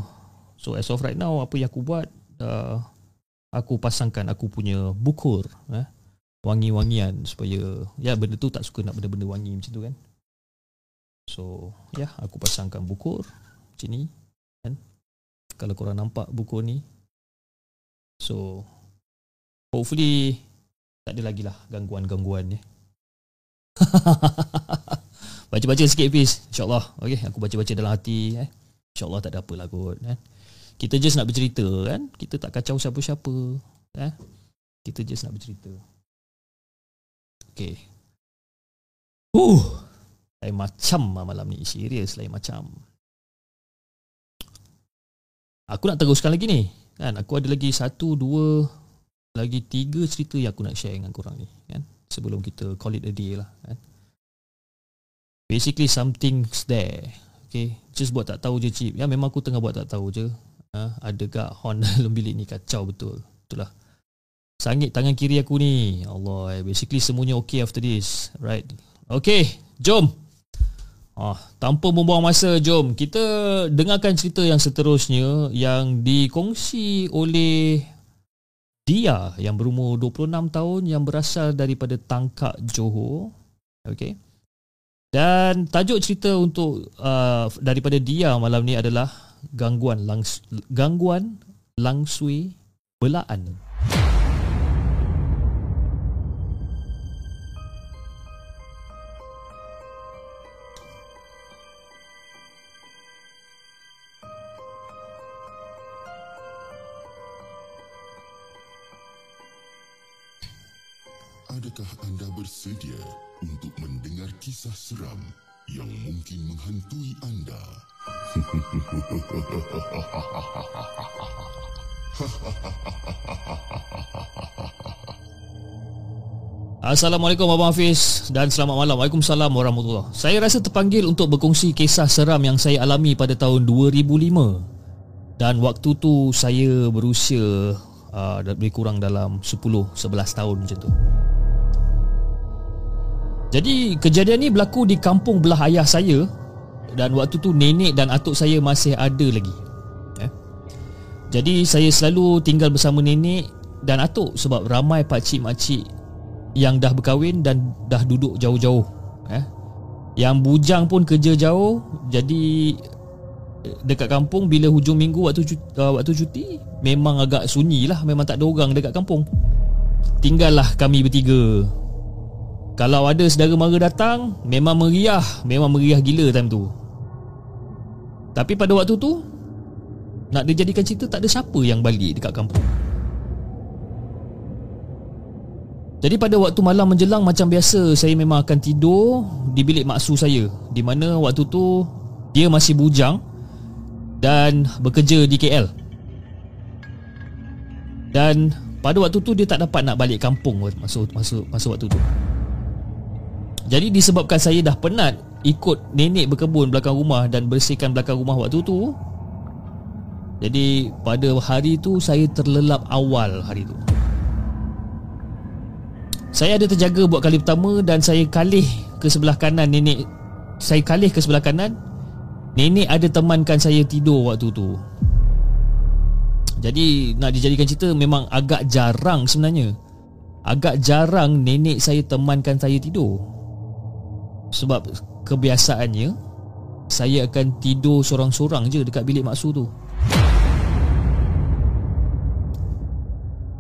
so as of right now, apa yang aku buat, uh, aku pasangkan aku punya bukur, eh? wangi-wangian supaya, ya benda tu tak suka nak benda-benda wangi macam tu kan. So, ya, yeah, aku pasangkan bukur macam ni. Kan? Kalau korang nampak bukur ni, so hopefully tak ada lagi lah gangguan-gangguan ni. Baca-baca sikit please, InsyaAllah. Okay, aku baca-baca dalam hati eh. InsyaAllah tak ada apalah kot eh. Kita just nak bercerita kan. Kita tak kacau siapa-siapa eh. Kita just nak bercerita. Okay. Huh, lain macam malam ni. Serius lain macam. Aku nak teruskan lagi ni kan. Aku ada lagi satu, dua, lagi tiga cerita yang aku nak share dengan korang ni kan, sebelum kita call it a day lah kan. Basically something's there. Okay, just buat tak tahu je cip. Ya, memang aku tengah buat tak tahu je. ha, Ada gak horn dalam bilik ni, kacau betul. Itulah, sangit tangan kiri aku ni. Allah, basically semuanya okay after this. Right, okay, jom. Ah, tanpa membuang masa, jom kita dengarkan cerita yang seterusnya yang dikongsi oleh dia yang berumur dua puluh enam tahun yang berasal daripada Tangkak, Johor. Okey. Dan tajuk cerita untuk uh, daripada dia malam ni adalah gangguan langs gangguan langsui belaan. Adakah anda bersedia untuk mendengar kisah seram yang mungkin menghantui anda? Assalamualaikum Abang Hafiz dan selamat malam. Waalaikumsalam warahmatullahi. Saya rasa terpanggil untuk berkongsi kisah seram yang saya alami pada tahun dua ribu lima. Dan waktu tu saya berusia uh, lebih kurang dalam sepuluh sebelas tahun macam tu. Jadi kejadian ni berlaku di kampung belah ayah saya. Dan waktu tu nenek dan atuk saya masih ada lagi eh? Jadi saya selalu tinggal bersama nenek dan atuk sebab ramai pakcik-makcik yang dah berkahwin dan dah duduk jauh-jauh eh? Yang bujang pun kerja jauh. Jadi dekat kampung bila hujung minggu waktu cuti, uh, waktu cuti memang agak sunyi lah. Memang tak ada orang dekat kampung. Tinggallah kami bertiga. Kalau ada saudara mara datang, memang meriah, memang meriah gila time tu. Tapi pada waktu tu, nak dijadikan cerita, tak ada siapa yang balik dekat kampung. Jadi pada waktu malam menjelang, macam biasa, saya memang akan tidur di bilik maksu saya, di mana waktu tu dia masih bujang dan bekerja di K L. Dan Pada waktu tu dia tak dapat nak balik kampung masa, masa, masa waktu tu. Jadi disebabkan saya dah penat ikut nenek berkebun belakang rumah dan bersihkan belakang rumah waktu tu, jadi pada hari tu saya terlelap awal hari tu. Saya ada terjaga buat kali pertama dan saya kalih ke sebelah kanan nenek. Saya kalih ke sebelah kanan, nenek ada temankan saya tidur waktu tu. Jadi nak dijadikan cerita, memang agak jarang sebenarnya. Agak jarang nenek saya temankan saya tidur, sebab kebiasaannya saya akan tidur sorang-sorang je dekat bilik maksu tu.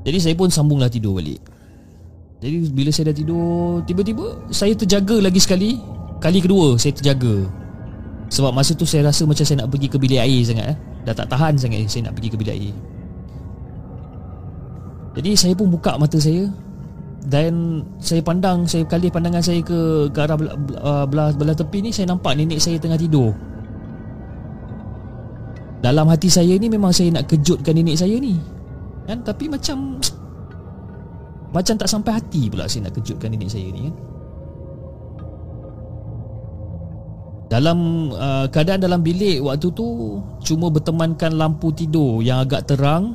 Jadi saya pun sambunglah tidur balik. Jadi bila saya dah tidur, tiba-tiba saya terjaga lagi sekali. Kali kedua saya terjaga, sebab masa tu saya rasa macam saya nak pergi ke bilik air sangat eh? Dah tak tahan sangat saya nak pergi ke bilik air. Jadi saya pun buka mata saya dan saya pandang, saya kali pandangan saya ke, ke arah belah, belah, belah tepi ni, saya nampak nenek saya tengah tidur. Dalam hati saya ni memang saya nak kejutkan nenek saya ni kan, tapi macam macam tak sampai hati pula saya nak kejutkan nenek saya ni kan. Dalam uh, keadaan dalam bilik waktu tu cuma bertemankan lampu tidur yang agak terang,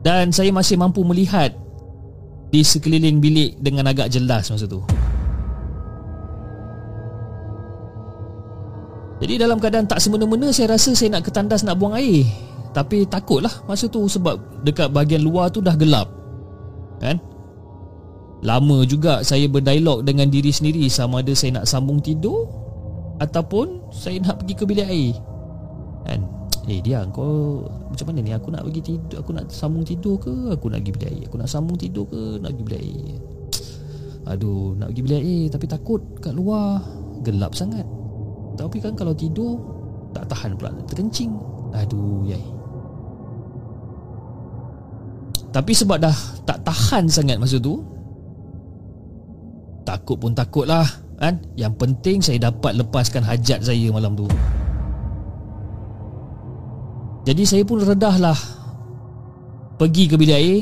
dan saya masih mampu melihat di sekeliling bilik dengan agak jelas masa tu. Jadi dalam keadaan tak semena-mena, saya rasa saya nak ke tandas nak buang air, tapi takutlah masa tu sebab dekat bahagian luar tu dah gelap kan. Lama juga saya berdialog dengan diri sendiri, sama ada saya nak sambung tidur ataupun saya nak pergi ke bilik air kan. Eh dia, kau macam mana ni? Aku nak pergi tidur, aku nak sambung tidur ke? Aku nak pergi bilik air. Aku nak sambung tidur ke? Nak pergi bilik air. Aduh, nak pergi bilik air tapi takut kat luar gelap sangat. Tapi kan kalau tidur tak tahan pula terkencing. Aduh yai. Tapi sebab dah tak tahan sangat masa tu, takut pun takut lah kan? Yang penting saya dapat lepaskan hajat saya malam tu. Jadi saya pun redahlah pergi ke bilik air.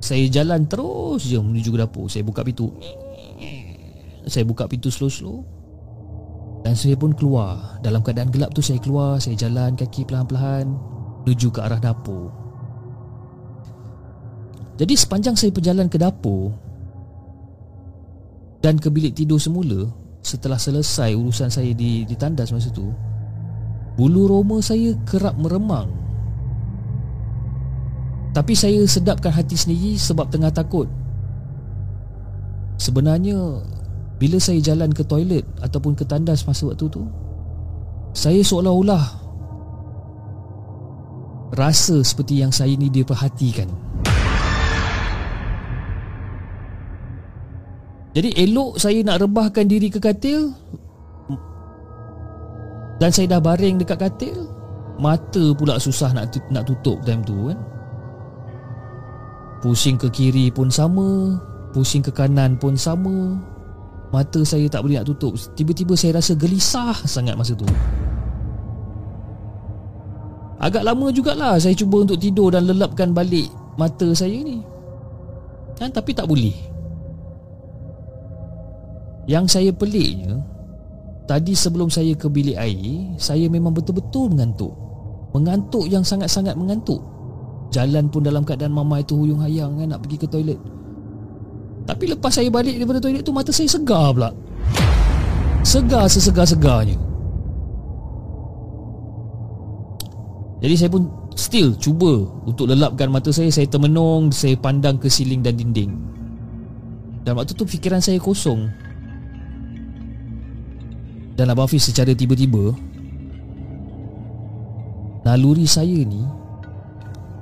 Saya jalan terus je menuju ke dapur. Saya buka pintu, saya buka pintu slow-slow, dan saya pun keluar. Dalam keadaan gelap tu saya keluar. Saya jalan kaki perlahan-perlahan menuju ke arah dapur. Jadi sepanjang saya perjalanan ke dapur dan ke bilik tidur semula, setelah selesai urusan saya di, di tandas masa tu, bulu roma saya kerap meremang. Tapi saya sedapkan hati sendiri sebab tengah takut. Sebenarnya bila saya jalan ke toilet ataupun ke tandas masa waktu tu, saya seolah-olah rasa seperti yang saya ni diperhatikan. Jadi elok saya nak rebahkan diri ke katil, dan saya dah baring dekat katil, mata pula susah nak nak tutup time tu kan. Pusing ke kiri pun sama, pusing ke kanan pun sama, mata saya tak boleh nak tutup. Tiba-tiba saya rasa gelisah sangat masa tu. Agak lama jugalah saya cuba untuk tidur dan lelapkan balik mata saya ni kan, tapi tak boleh. Yang saya peliknya, tadi sebelum saya ke bilik air, saya memang betul-betul mengantuk. Mengantuk yang sangat-sangat mengantuk. Jalan pun dalam keadaan mama itu huyung hayang kan, nak pergi ke toilet. Tapi lepas saya balik daripada toilet tu, mata saya segar pula. Segar sesegar-segarnya. Jadi saya pun still cuba untuk lelapkan mata saya. Saya termenung, saya pandang ke siling dan dinding. Dan waktu tu fikiran saya kosong. Dan Abang Hafiz, secara tiba-tiba naluri saya ni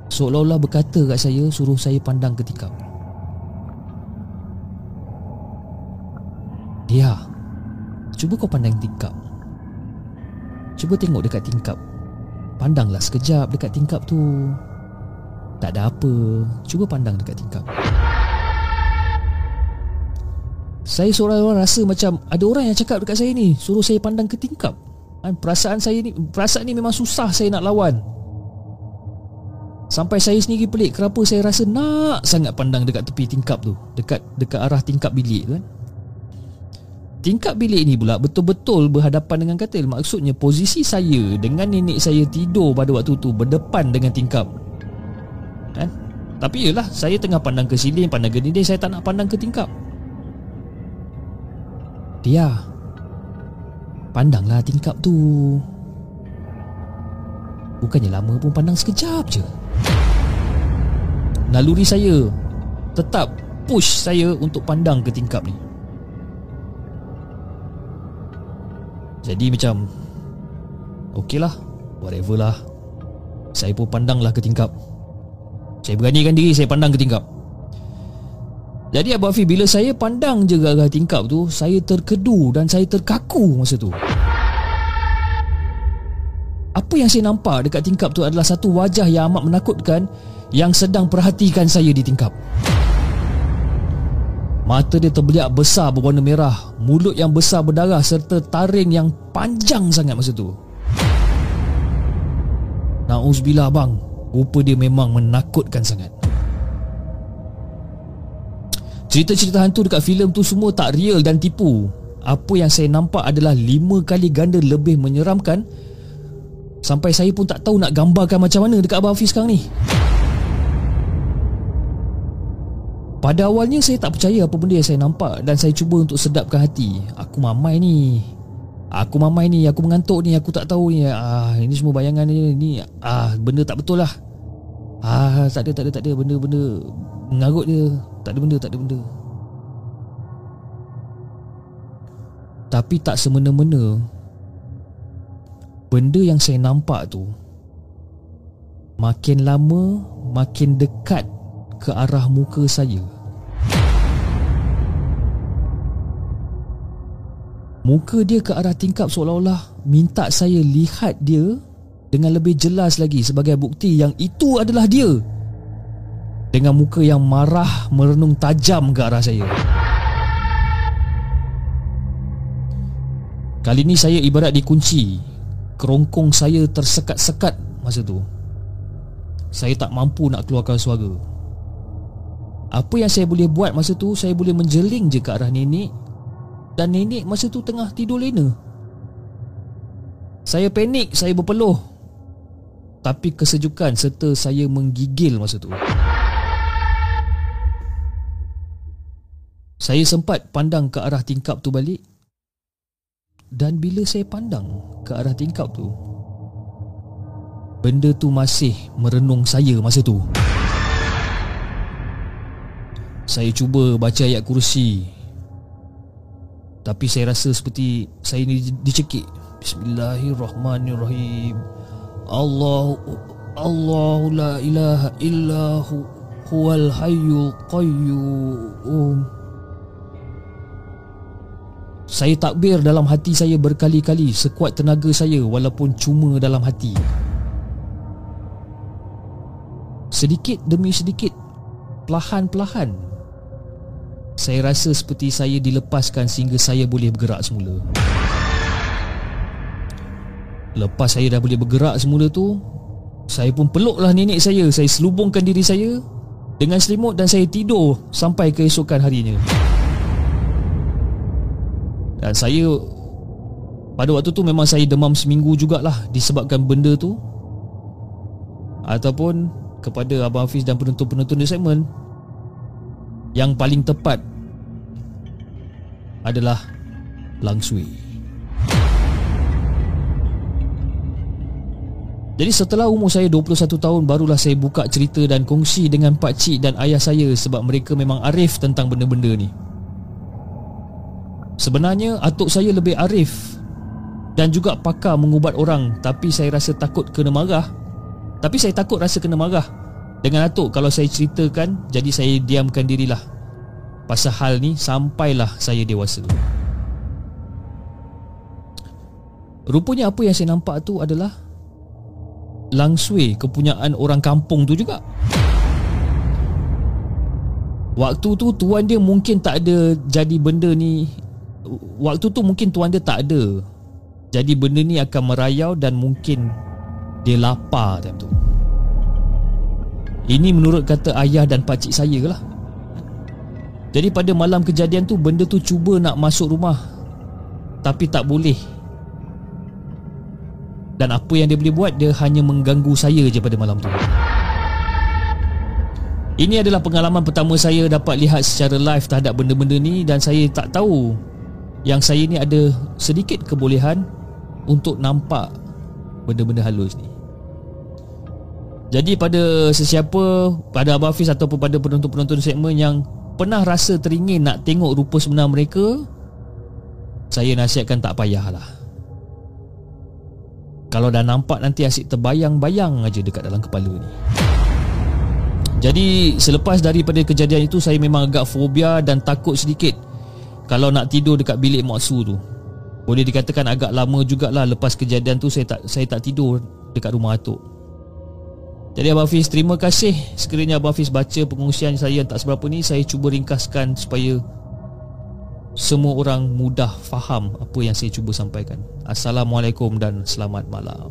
seolah-olah berkata kat saya, suruh saya pandang ke tikar. Dia, cuba kau pandang tingkap. Cuba tengok dekat tingkap. Pandanglah sekejap dekat tingkap tu. Tak ada apa. Cuba pandang dekat tingkap. Saya seolah-olah rasa macam ada orang yang cakap dekat saya ni, suruh saya pandang ke tingkap. Perasaan saya ni, perasaan ni memang susah saya nak lawan. Sampai saya sendiri pelik kenapa saya rasa nak sangat pandang dekat tepi tingkap tu, dekat dekat arah tingkap bilik tu kan. Tingkap bilik ni pula betul-betul berhadapan dengan katil. Maksudnya posisi saya dengan nenek saya tidur pada waktu tu berdepan dengan tingkap. Kan? Tapi yelah, saya tengah pandang ke siling, pandang ke dinding, saya tak nak pandang ke tingkap. Dia pandanglah tingkap tu. Bukannya lama pun, pandang sekejap je. Naluri saya tetap push saya untuk pandang ke tingkap ni. Jadi macam okey lah, whatever lah. Saya pun pandanglah ke tingkap. Saya beranikan diri, saya pandang ke tingkap. Jadi Abang Hafiz, bila saya pandang je ke arah tingkap tu, saya terkedu dan saya terkaku masa tu. Apa yang saya nampak dekat tingkap tu adalah satu wajah yang amat menakutkan yang sedang perhatikan saya di tingkap. Mata dia terbeliak besar berwarna merah, mulut yang besar berdarah serta taring yang panjang sangat masa tu. Nauzubillah bang, rupa dia memang menakutkan sangat. Cerita-cerita hantu dekat filem tu semua tak real dan tipu. Apa yang saya nampak adalah lima kali ganda lebih menyeramkan, sampai saya pun tak tahu nak gambarkan macam mana dekat Abang Hafiz sekarang ni. Pada awalnya saya tak percaya apa benda yang saya nampak dan saya cuba untuk sedapkan hati. Aku mamai ni. Aku mamai ni, aku mengantuk ni, aku tak tahu ni. Ah, ini semua bayangan ni. Ni ah benda tak betul lah. Ah, tak ada tak ada tak ada benda-benda mengarut dia. Tak ada benda, tak ada benda. Tapi tak semena-mena benda yang saya nampak tu makin lama makin dekat ke arah muka saya. Muka dia ke arah tingkap seolah-olah minta saya lihat dia dengan lebih jelas lagi sebagai bukti yang itu adalah dia. Dengan muka yang marah merenung tajam ke arah saya. Kali ni saya ibarat dikunci. Kerongkong saya tersekat-sekat masa tu. Saya tak mampu nak keluarkan suara. Apa yang saya boleh buat masa tu, saya boleh menjeling je ke arah nenek. Dan nenek masa tu tengah tidur lena. Saya panik, saya berpeluh. Tapi kesejukan serta saya menggigil masa tu. Saya sempat pandang ke arah tingkap tu balik. Dan bila saya pandang ke arah tingkap tu, benda tu masih merenung saya masa tu. Saya cuba baca ayat kursi, tapi saya rasa seperti saya ni dicekik. Bismillahirrahmanirrahim. Allahu Allahu la ilaha illahu huwal hayyul qayyum. Saya takbir dalam hati saya berkali-kali sekuat tenaga saya, walaupun cuma dalam hati. Sedikit demi sedikit, pelahan-pelahan, saya rasa seperti saya dilepaskan sehingga saya boleh bergerak semula. Lepas saya dah boleh bergerak semula tu, saya pun peluklah nenek saya. Saya selubungkan diri saya dengan selimut dan saya tidur sampai keesokan harinya. Dan saya pada waktu tu memang saya demam seminggu jugalah disebabkan benda tu. Ataupun kepada Abang Hafiz dan penonton-penonton The Segment, yang paling tepat adalah langsui. Jadi setelah umur saya dua puluh satu tahun, barulah saya buka cerita dan kongsi dengan pakcik dan ayah saya, sebab mereka memang arif tentang benda-benda ni. Sebenarnya atuk saya lebih arif dan juga pakar mengubat orang, tapi saya rasa takut kena marah. Tapi saya takut rasa kena marah dengan atuk kalau saya ceritakan. Jadi saya diamkan dirilah pasal hal ni sampailah saya dewasa. Rupanya apa yang saya nampak tu adalah langsui kepunyaan orang kampung tu juga. Waktu tu tuan dia mungkin tak ada, jadi benda ni waktu tu mungkin tuan dia tak ada, jadi benda ni akan merayau dan mungkin dia lapar time tu. Ini menurut kata ayah dan pakcik saya lah. Jadi pada malam kejadian tu, benda tu cuba nak masuk rumah, tapi tak boleh. Dan apa yang dia boleh buat, dia hanya mengganggu saya je pada malam tu. Ini adalah pengalaman pertama saya dapat lihat secara live terhadap benda-benda ni. Dan saya tak tahu yang saya ni ada sedikit kebolehan untuk nampak benda-benda halus ni. Jadi pada sesiapa, pada Abang Hafiz ataupun pada penonton-penonton segmen yang pernah rasa teringin nak tengok rupa sebenar mereka, saya nasihatkan tak payahlah. Kalau dah nampak nanti asyik terbayang-bayang aja dekat dalam kepala ni. Jadi selepas daripada kejadian itu, saya memang agak fobia dan takut sedikit kalau nak tidur dekat bilik maksu tu. Boleh dikatakan agak lama jugalah lepas kejadian tu saya tak saya tak tidur dekat rumah atuk. Jadi Abang Hafiz, terima kasih sekiranya Abang Hafiz baca pengungsian saya yang tak seberapa ni. Saya cuba ringkaskan supaya semua orang mudah faham apa yang saya cuba sampaikan. Assalamualaikum dan selamat malam.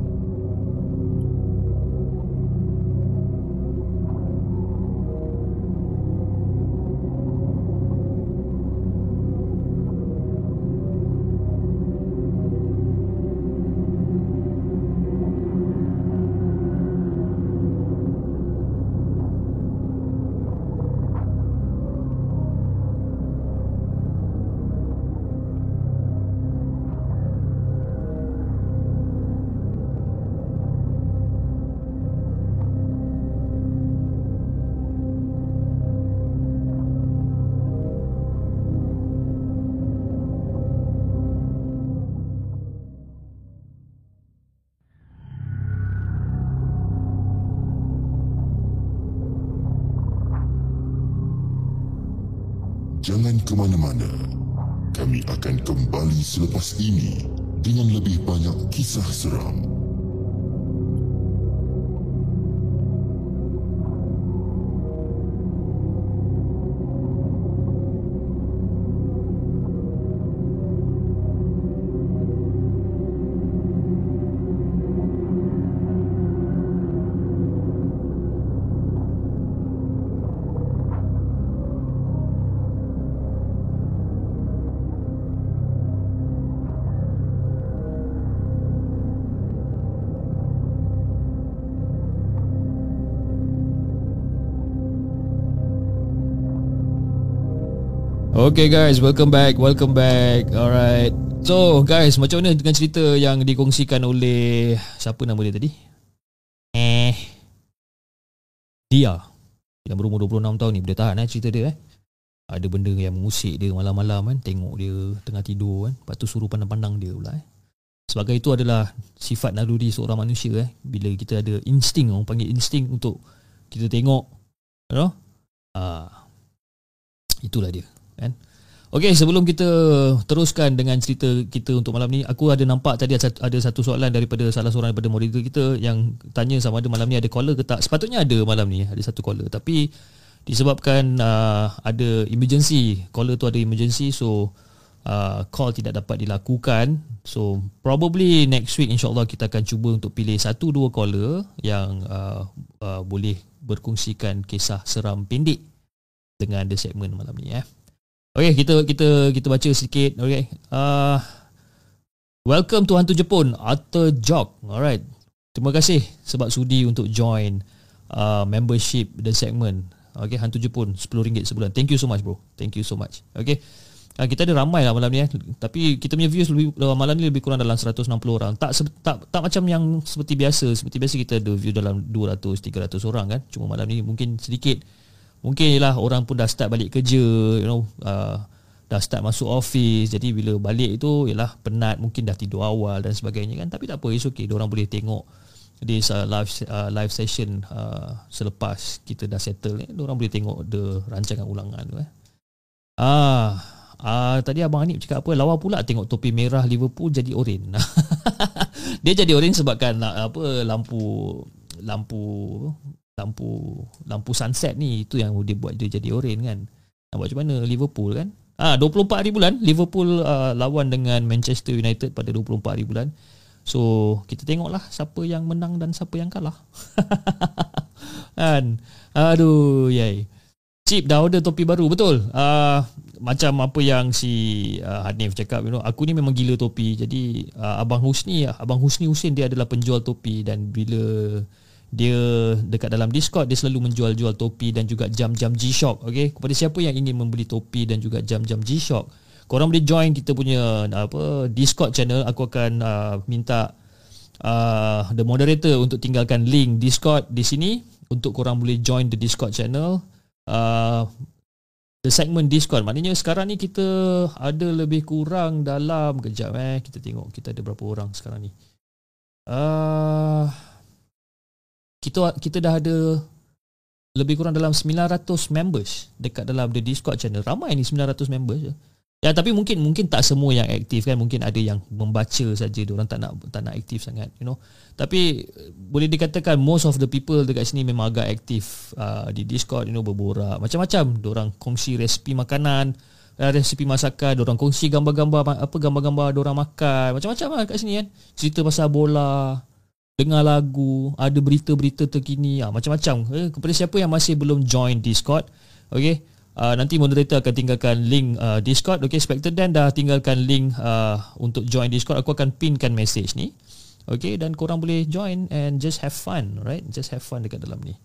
Jangan ke mana-mana. Kami akan kembali selepas ini dengan lebih banyak kisah seram. Okay guys, welcome back, welcome back. Alright, so guys, macam mana dengan cerita yang dikongsikan oleh, siapa nama dia tadi? Eh Dia yang berumur dua puluh enam tahun ni, boleh tahan eh cerita dia eh. Ada benda yang mengusik dia malam-malam kan, tengok dia tengah tidur kan, lepas tu suruh pandang-pandang dia pula eh. Sebagai itu adalah sifat naluri seorang manusia eh. Bila kita ada insting, orang panggil insting untuk kita tengok, you know? uh, Itulah dia. Okay, sebelum kita teruskan dengan cerita kita untuk malam ni, aku ada nampak tadi ada satu soalan daripada salah seorang daripada moderator kita yang tanya sama ada malam ni ada caller ke tak. Sepatutnya ada malam ni, ada satu caller, tapi disebabkan uh, ada emergency, caller tu ada emergency, so uh, call tidak dapat dilakukan. So probably next week insyaAllah kita akan cuba untuk pilih satu dua caller yang uh, uh, boleh berkongsikan kisah seram pendek dengan The Segment malam ni eh. Okay, kita kita kita baca sedikit. Okay, uh, welcome to Hantu Jepun, Arthur Jock. Alright, terima kasih sebab sudi untuk join uh, membership The Segment. Okay, Hantu Jepun sepuluh ringgit sebulan. Thank you so much bro, thank you so much. Okay, uh, kita ada ramai lah malam ni eh. Tapi kita punya views lebih, malam ni lebih kurang dalam seratus enam puluh orang. Tak tak tak macam yang seperti biasa. Seperti biasa kita ada view dalam dua ratus tiga ratus orang kan. Cuma malam ni mungkin sedikit. Mungkin lah orang pun dah start balik kerja, you know, uh, dah start masuk office. Jadi bila balik tu ialah penat, mungkin dah tidur awal dan sebagainya kan. Tapi tak apa, it's okay. Diorang boleh tengok di uh, live uh, live session uh, selepas kita dah settle ni. Eh. Diorang boleh tengok the rancangan ulangan tu eh. Ah, ah tadi abang Hanif cakap apa? Lawa pula tengok topi merah Liverpool jadi oren. Dia jadi oren sebabkan apa lampu lampu lampu lampu sunset ni, itu yang dia buat dia jadi oren kan. Nak buat macam mana Liverpool kan? Ah, dua puluh empat hari bulan Liverpool uh, lawan dengan Manchester United pada dua puluh empat hari bulan. So kita tengoklah siapa yang menang dan siapa yang kalah. Kan? Aduh yai. Cip dah order topi baru, betul. Uh, macam apa yang si uh, Hanif cakap, you know, aku ni memang gila topi. Jadi uh, Abang Husni, Abang Husni Husin dia adalah penjual topi, dan bila dia dekat dalam Discord dia selalu menjual-jual topi dan juga jam-jam G-Shock. Okay, kepada siapa yang ingin membeli topi dan juga jam-jam G-Shock, korang boleh join kita punya apa Discord channel. Aku akan uh, minta uh, the moderator untuk tinggalkan link Discord di sini untuk korang boleh join the Discord channel, uh, the segment Discord. Maknanya sekarang ni kita ada lebih kurang dalam, kejap eh kita tengok kita ada berapa orang sekarang ni. Ah uh, Kita kita dah ada lebih kurang dalam sembilan ratus members dekat dalam the Discord channel. Ramai ni sembilan ratus members je. Ya, tapi mungkin mungkin tak semua yang aktif kan. Mungkin ada yang membaca saja, diorang tak nak tak nak aktif sangat, you know. Tapi boleh dikatakan most of the people dekat sini memang agak aktif uh, di Discord, you know, berborak macam-macam. Diorang kongsi resipi makanan, resipi masakan, diorang kongsi gambar-gambar apa gambar-gambar diorang makan. Macam-macam lah kat sini kan. Cerita pasal bola, dengar lagu, ada berita-berita terkini, ha, macam-macam. Eh, kepada siapa yang masih belum join Discord, okay, uh, nanti moderator akan tinggalkan link uh, Discord. Okay, Spectre Dan dah tinggalkan link uh, untuk join Discord. Aku akan pinkan message ni, okay, dan korang boleh join and just have fun, right? Just have fun dekat dalam ni.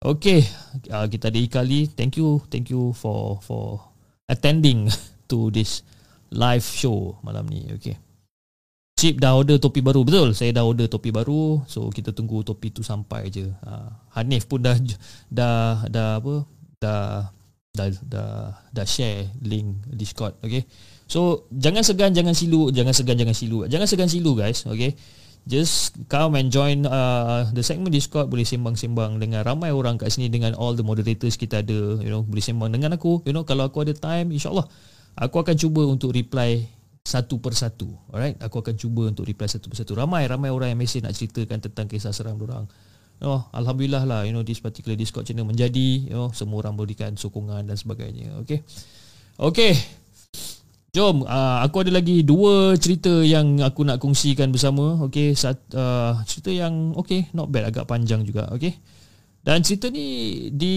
Okay, uh, kita ada Ikali. Thank you, thank you for for attending to this live show malam ni. Okay. Cip dah order topi baru, betul. Saya dah order topi baru. So kita tunggu topi tu sampai je. Ha, Hanif pun dah dah dah apa? Dah dah dah, dah share link Discord, okey. So jangan segan, jangan silu, jangan segan, jangan silu. Jangan segan silu guys, okey. Just come and join uh, the segment Discord, boleh sembang-sembang dengan ramai orang kat sini, dengan all the moderators kita ada, you know, boleh sembang dengan aku, you know, kalau aku ada time insya-Allah aku akan cuba untuk reply satu persatu. Alright, aku akan cuba untuk reply satu persatu. Ramai-ramai orang yang mesej nak ceritakan tentang kisah seram diorang. Oh, alhamdulillah lah, you know, this particular Discord channel menjadi, you know, semua orang berikan sokongan dan sebagainya. Okay, okay, jom. Uh, aku ada lagi dua cerita yang aku nak kongsikan bersama. Okay, Sat, uh, cerita yang okay, not bad, agak panjang juga. Okay, dan cerita ni di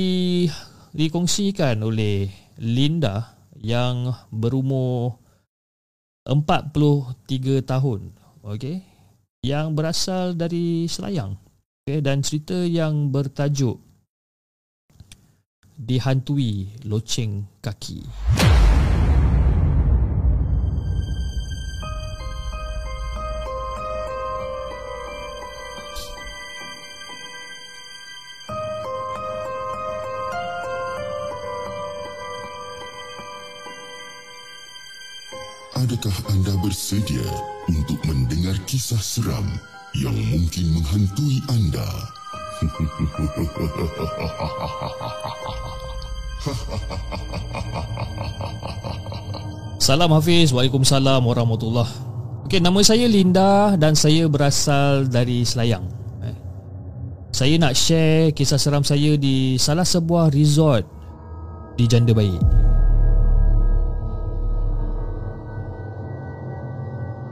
dikongsikan oleh Linda yang berumur empat puluh tiga tahun, okay, yang berasal dari Selayang, okay, dan cerita yang bertajuk Dihantui Loceng Kaki. Adakah anda bersedia untuk mendengar kisah seram yang mungkin menghantui anda? Salam Hafiz, waalaikumsalam warahmatullah. Okey, nama saya Linda dan saya berasal dari Selayang. Eh, saya nak share kisah seram saya di salah sebuah resort di Janda Baik.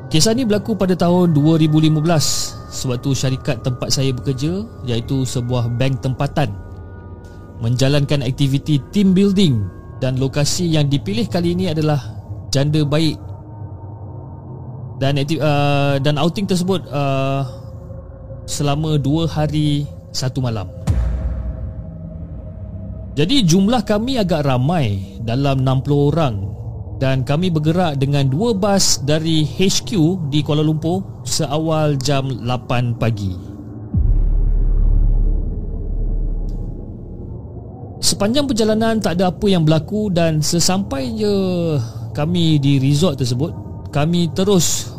Kisah ini berlaku pada tahun dua ribu lima belas sewaktu syarikat tempat saya bekerja, iaitu sebuah bank tempatan, menjalankan aktiviti team building, dan lokasi yang dipilih kali ini adalah Janda Baik. Dan uh, dan outing tersebut uh, selama dua hari satu malam. Jadi jumlah kami agak ramai, dalam enam puluh orang. Dan kami bergerak dengan dua bas dari H Q di Kuala Lumpur seawal jam lapan pagi. Sepanjang perjalanan tak ada apa yang berlaku, dan sesampainya kami di resort tersebut, kami terus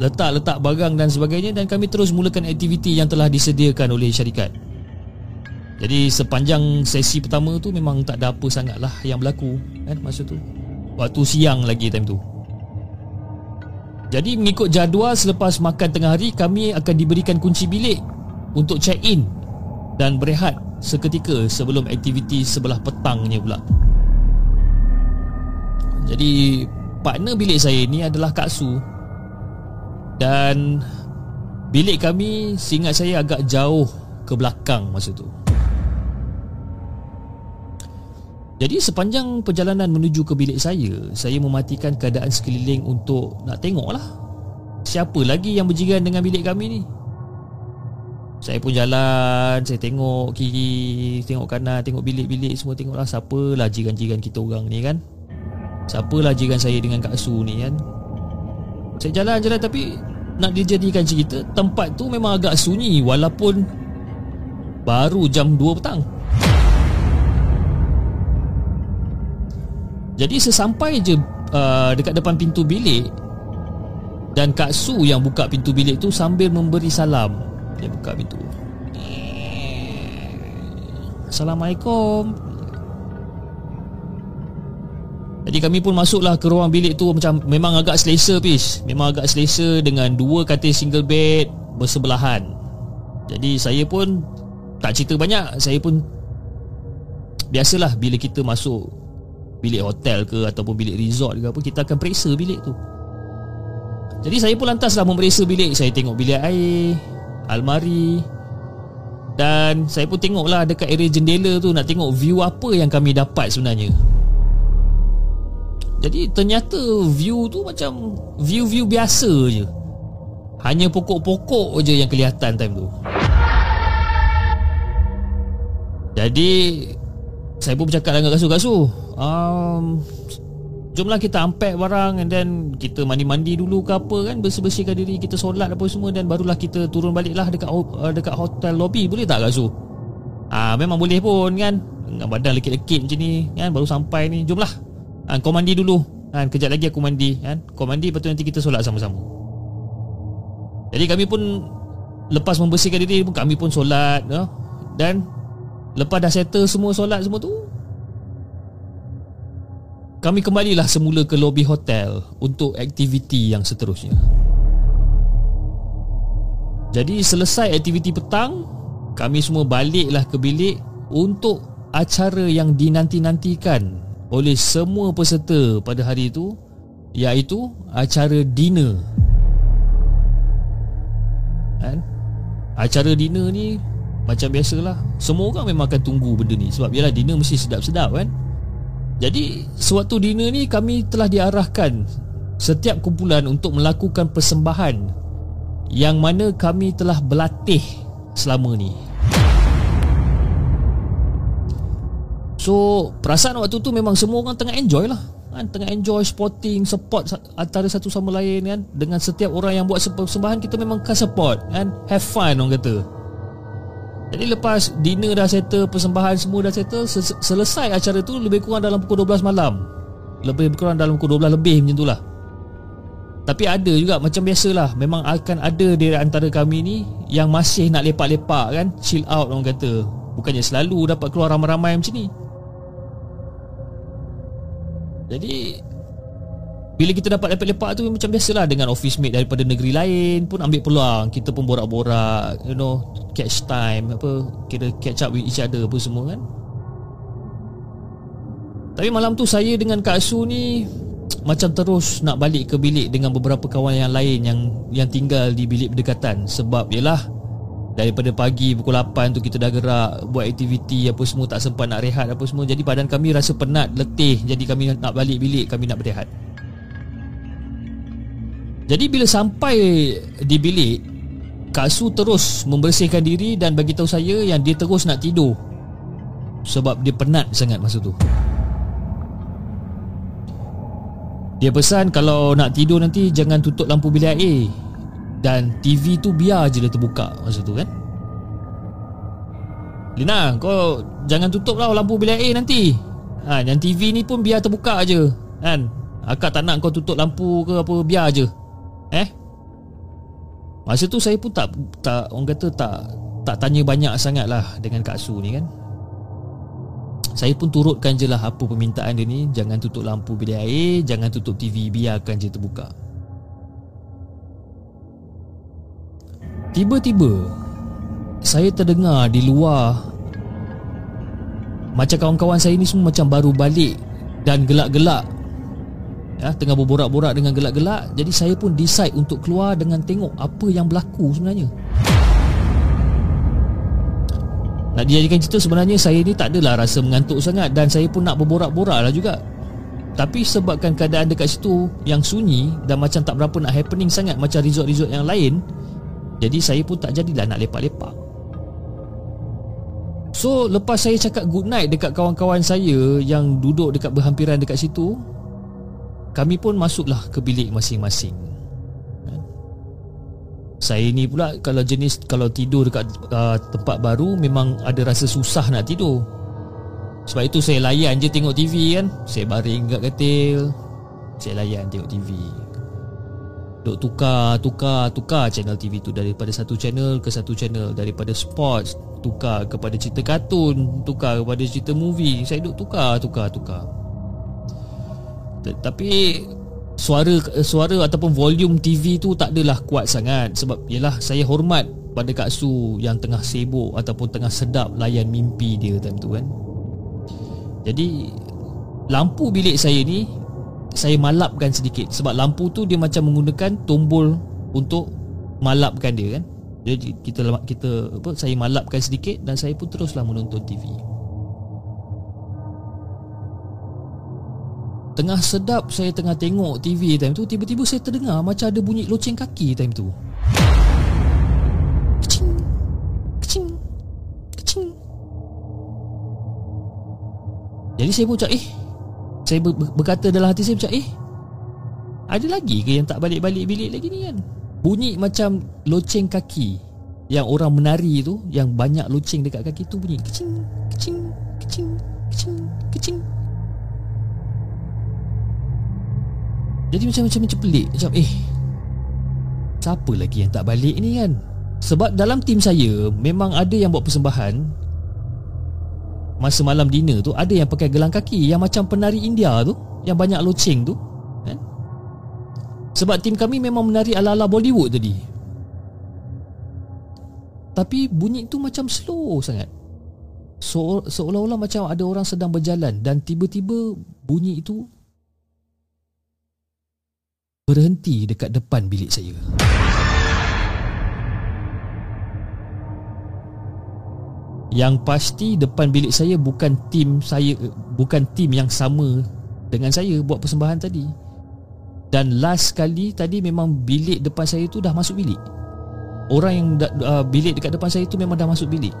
letak-letak barang dan sebagainya, dan kami terus mulakan aktiviti yang telah disediakan oleh syarikat. Jadi sepanjang sesi pertama tu memang tak ada apa sangatlah yang berlaku kan masa tu. Waktu siang lagi time tu. Jadi mengikut jadual, selepas makan tengah hari, kami akan diberikan kunci bilik untuk check in dan berehat seketika sebelum aktiviti sebelah petangnya pula. Jadi partner bilik saya ni adalah Kak Su, dan bilik kami seingat saya agak jauh ke belakang masa tu. Jadi sepanjang perjalanan menuju ke bilik saya, saya mematikan keadaan sekeliling untuk nak tengoklah siapa lagi yang berjiran dengan bilik kami ni. Saya pun jalan, saya tengok kiri, tengok kanan, tengok bilik-bilik semua, tengoklah siapalah jiran-jiran kita orang ni kan. Siapalah jiran saya dengan Kak Su ni kan. Saya jalan-jalan, tapi nak dijadikan cerita, tempat tu memang agak sunyi walaupun baru jam dua petang. Jadi sesampai je uh, dekat depan pintu bilik, dan Kak Su yang buka pintu bilik tu sambil memberi salam. Dia buka pintu, "Assalamualaikum." Jadi kami pun masuklah ke ruang bilik tu. Macam memang agak selesa pis, memang agak selesa dengan dua katil single bed bersebelahan. Jadi saya pun tak cerita banyak. Saya pun biasalah bila kita masuk bilik hotel ke ataupun bilik resort ke apa, kita akan periksa bilik tu. Jadi saya pun lantaslah memeriksa bilik. Saya tengok bilik air, almari, dan saya pun tengoklah dekat area jendela tu, nak tengok view apa yang kami dapat sebenarnya. Jadi ternyata view tu macam view-view biasa je, hanya pokok-pokok je yang kelihatan time tu. Jadi saya pun bercakap dengan Kak Su, Kak Su um, jomlah kita unpack barang, and then kita mandi-mandi dulu ke apa kan, bersih-bersihkan diri, kita solat apa semua, dan barulah kita turun baliklah dekat dekat hotel lobby. Boleh tak Kak Su? Ah, memang boleh pun kan, dengan badan lekit-lekit macam ni kan, baru sampai ni. Jomlah ha, kau mandi dulu kan, kejap lagi aku mandi kan. Kau mandi, lepas tu nanti kita solat sama-sama. Jadi kami pun lepas membersihkan diri, kami pun solat ya? Dan lepas dah settle semua solat semua tu, kami kembalilah semula ke lobi hotel untuk aktiviti yang seterusnya. Jadi selesai aktiviti petang, kami semua baliklah ke bilik untuk acara yang dinanti-nantikan oleh semua peserta pada hari itu, iaitu acara dinner. Dan acara dinner ni macam biasalah, semua orang memang akan tunggu benda ni, sebab yalah dinner mesti sedap-sedap kan. Jadi sewaktu dinner ni, kami telah diarahkan setiap kumpulan untuk melakukan persembahan yang mana kami telah berlatih selama ni. So perasaan waktu tu memang semua orang tengah enjoy lah kan? Tengah enjoy, sporting, support antara satu sama lain kan. Dengan setiap orang yang buat persembahan, kita memang akan support kan, have fun orang kata. Jadi lepas dinner dah settle, persembahan semua dah settle, selesai acara tu lebih kurang dalam pukul dua belas malam, lebih kurang dalam pukul dua belas lebih macam tu lah. Tapi ada juga macam biasalah, memang akan ada dari antara kami ni yang masih nak lepak-lepak kan, chill out orang kata. Bukannya selalu dapat keluar ramai-ramai macam ni. Jadi bila kita dapat lepak-lepak tu, macam biasalah dengan office mate daripada negeri lain pun ambil peluang, kita pun borak-borak, you know, catch time apa, kira catch up with each other apa semua kan. Tapi malam tu saya dengan Kak Su ni macam terus nak balik ke bilik dengan beberapa kawan yang lain yang yang tinggal di bilik berdekatan. Sebab ialah daripada pagi pukul lapan tu kita dah gerak buat aktiviti apa semua, tak sempat nak rehat apa semua. Jadi badan kami rasa penat, letih. Jadi kami nak balik bilik, kami nak berehat. Jadi bila sampai di bilik, Kak Su terus membersihkan diri dan bagi tahu saya yang dia terus nak tidur sebab dia penat sangat masa tu. Dia pesan kalau nak tidur nanti jangan tutup lampu bilik air, dan T V tu biar je dia terbuka masa tu kan. "Lina, kau jangan tutup lah lampu bilik air nanti. Ha, yang T V ni pun biar terbuka je kan. Akak tak nak kau tutup lampu ke apa, biar je." Eh, masa tu saya pun tak, tak orang kata tak tak tanya banyak sangat lah dengan Kak Su ni kan. Saya pun turutkan je lah apa permintaan dia ni, jangan tutup lampu bilik air, jangan tutup T V, biarkan je terbuka. Tiba-tiba saya terdengar di luar macam kawan-kawan saya ni semua macam baru balik dan gelak-gelak, ya, tengah berborak-borak dengan gelak-gelak. Jadi saya pun decide untuk keluar dengan tengok apa yang berlaku sebenarnya. Nak dijadikan cerita, sebenarnya saya ni tak adalah rasa mengantuk sangat dan saya pun nak berborak-borak lah juga. Tapi sebabkan keadaan dekat situ yang sunyi dan macam tak berapa nak happening sangat macam resort-resort yang lain, jadi saya pun tak jadilah nak lepak-lepak. So lepas saya cakap good night dekat kawan-kawan saya yang duduk dekat berhampiran dekat situ, kami pun masuklah ke bilik masing-masing. Saya ni pula kalau jenis kalau tidur dekat uh, tempat baru memang ada rasa susah nak tidur. Sebab itu saya layan je tengok T V kan. Saya baring kat katil, saya layan tengok T V. Duk tukar, tukar, tukar channel T V tu, daripada satu channel ke satu channel, daripada sports tukar kepada cerita kartun, tukar kepada cerita movie. Saya duk tukar, tukar, tukar. Tapi suara suara ataupun volume T V tu tak adalah kuat sangat. Sebab ialah saya hormat pada Kak Su yang tengah sibuk ataupun tengah sedap layan mimpi dia time tu kan. Jadi lampu bilik saya ni saya malapkan sedikit. Sebab lampu tu dia macam menggunakan tombol untuk malapkan dia kan. Jadi kita kita apa saya malapkan sedikit dan saya pun teruslah menonton T V. Tengah sedap saya tengah tengok T V time tu, tiba-tiba saya terdengar macam ada bunyi loceng kaki time tu. Kecing, kecing, kecing. Jadi saya pun cakap eh Saya ber- berkata dalam hati saya macam eh ada lagi ke yang tak balik-balik bilik lagi ni kan. Bunyi macam loceng kaki yang orang menari tu, yang banyak loceng dekat kaki tu, bunyi kecing, kecing, kecing, kecing, kecing. Jadi macam-macam macam pelik, macam eh siapa lagi yang tak balik ni kan. Sebab dalam tim saya memang ada yang buat persembahan masa malam dinner tu, ada yang pakai gelang kaki yang macam penari India tu, yang banyak loceng tu eh? Sebab tim kami memang menari ala-ala Bollywood tadi. Tapi bunyi tu macam slow sangat, so, seolah-olah macam ada orang sedang berjalan dan tiba-tiba bunyi itu berhenti dekat depan bilik saya. Yang pasti depan bilik saya bukan tim saya, bukan tim yang sama dengan saya buat persembahan tadi. Dan last kali tadi memang bilik depan saya tu dah masuk bilik. Orang yang da, uh, bilik dekat depan saya tu memang dah masuk bilik.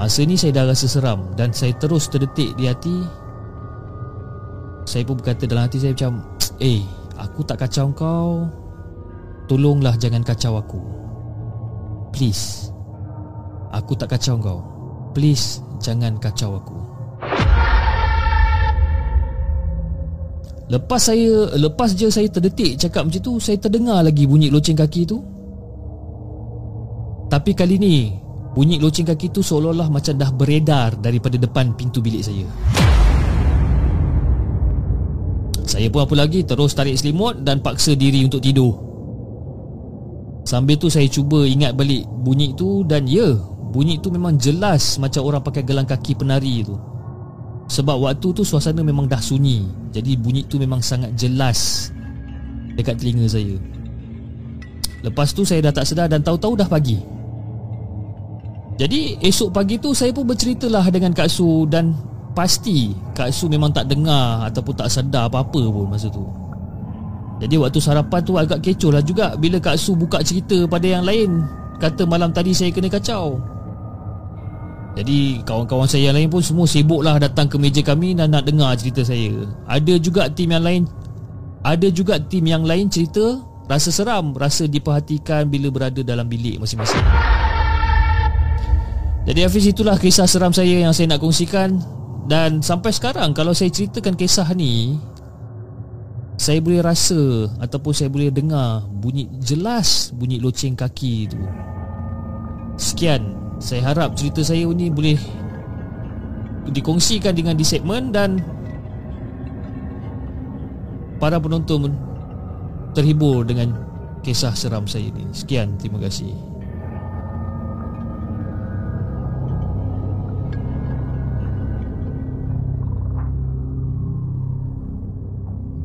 Masa ni saya dah rasa seram dan saya terus terdetik di hati. Saya pun berkata dalam hati saya macam, "Eh, aku tak kacau kau. Tolonglah jangan kacau aku. Please. Aku tak kacau kau. Please jangan kacau aku." Lepas saya lepas je saya terdetik cakap macam tu, saya terdengar lagi bunyi loceng kaki tu. Tapi kali ni bunyi loceng kaki tu seolah-olah macam dah beredar daripada depan pintu bilik saya. Saya pun apa lagi, terus tarik selimut dan paksa diri untuk tidur. Sambil tu saya cuba ingat balik bunyi tu, dan ya, bunyi tu memang jelas macam orang pakai gelang kaki penari tu. Sebab waktu tu suasana memang dah sunyi, jadi bunyi tu memang sangat jelas dekat telinga saya. Lepas tu saya dah tak sedar dan tahu-tahu dah pagi. Jadi esok pagi tu saya pun berceritalah dengan Kak Su, dan pasti Kak Su memang tak dengar ataupun tak sedar apa-apa pun masa tu. Jadi waktu sarapan tu agak kecoh lah juga bila Kak Su buka cerita pada yang lain, kata malam tadi saya kena kacau. Jadi kawan-kawan saya yang lain pun semua sibuklah datang ke meja kami dan nak dengar cerita saya. Ada juga tim yang lain Ada juga tim yang lain cerita rasa seram, rasa diperhatikan bila berada dalam bilik masing-masing. Jadi Hafiz, itulah kisah seram saya yang saya nak kongsikan. Dan sampai sekarang kalau saya ceritakan kisah ni, saya boleh rasa ataupun saya boleh dengar bunyi jelas, bunyi loceng kaki tu. Sekian, saya harap cerita saya ni boleh dikongsikan dengan di segmen dan para penonton terhibur dengan kisah seram saya ni. Sekian, terima kasih.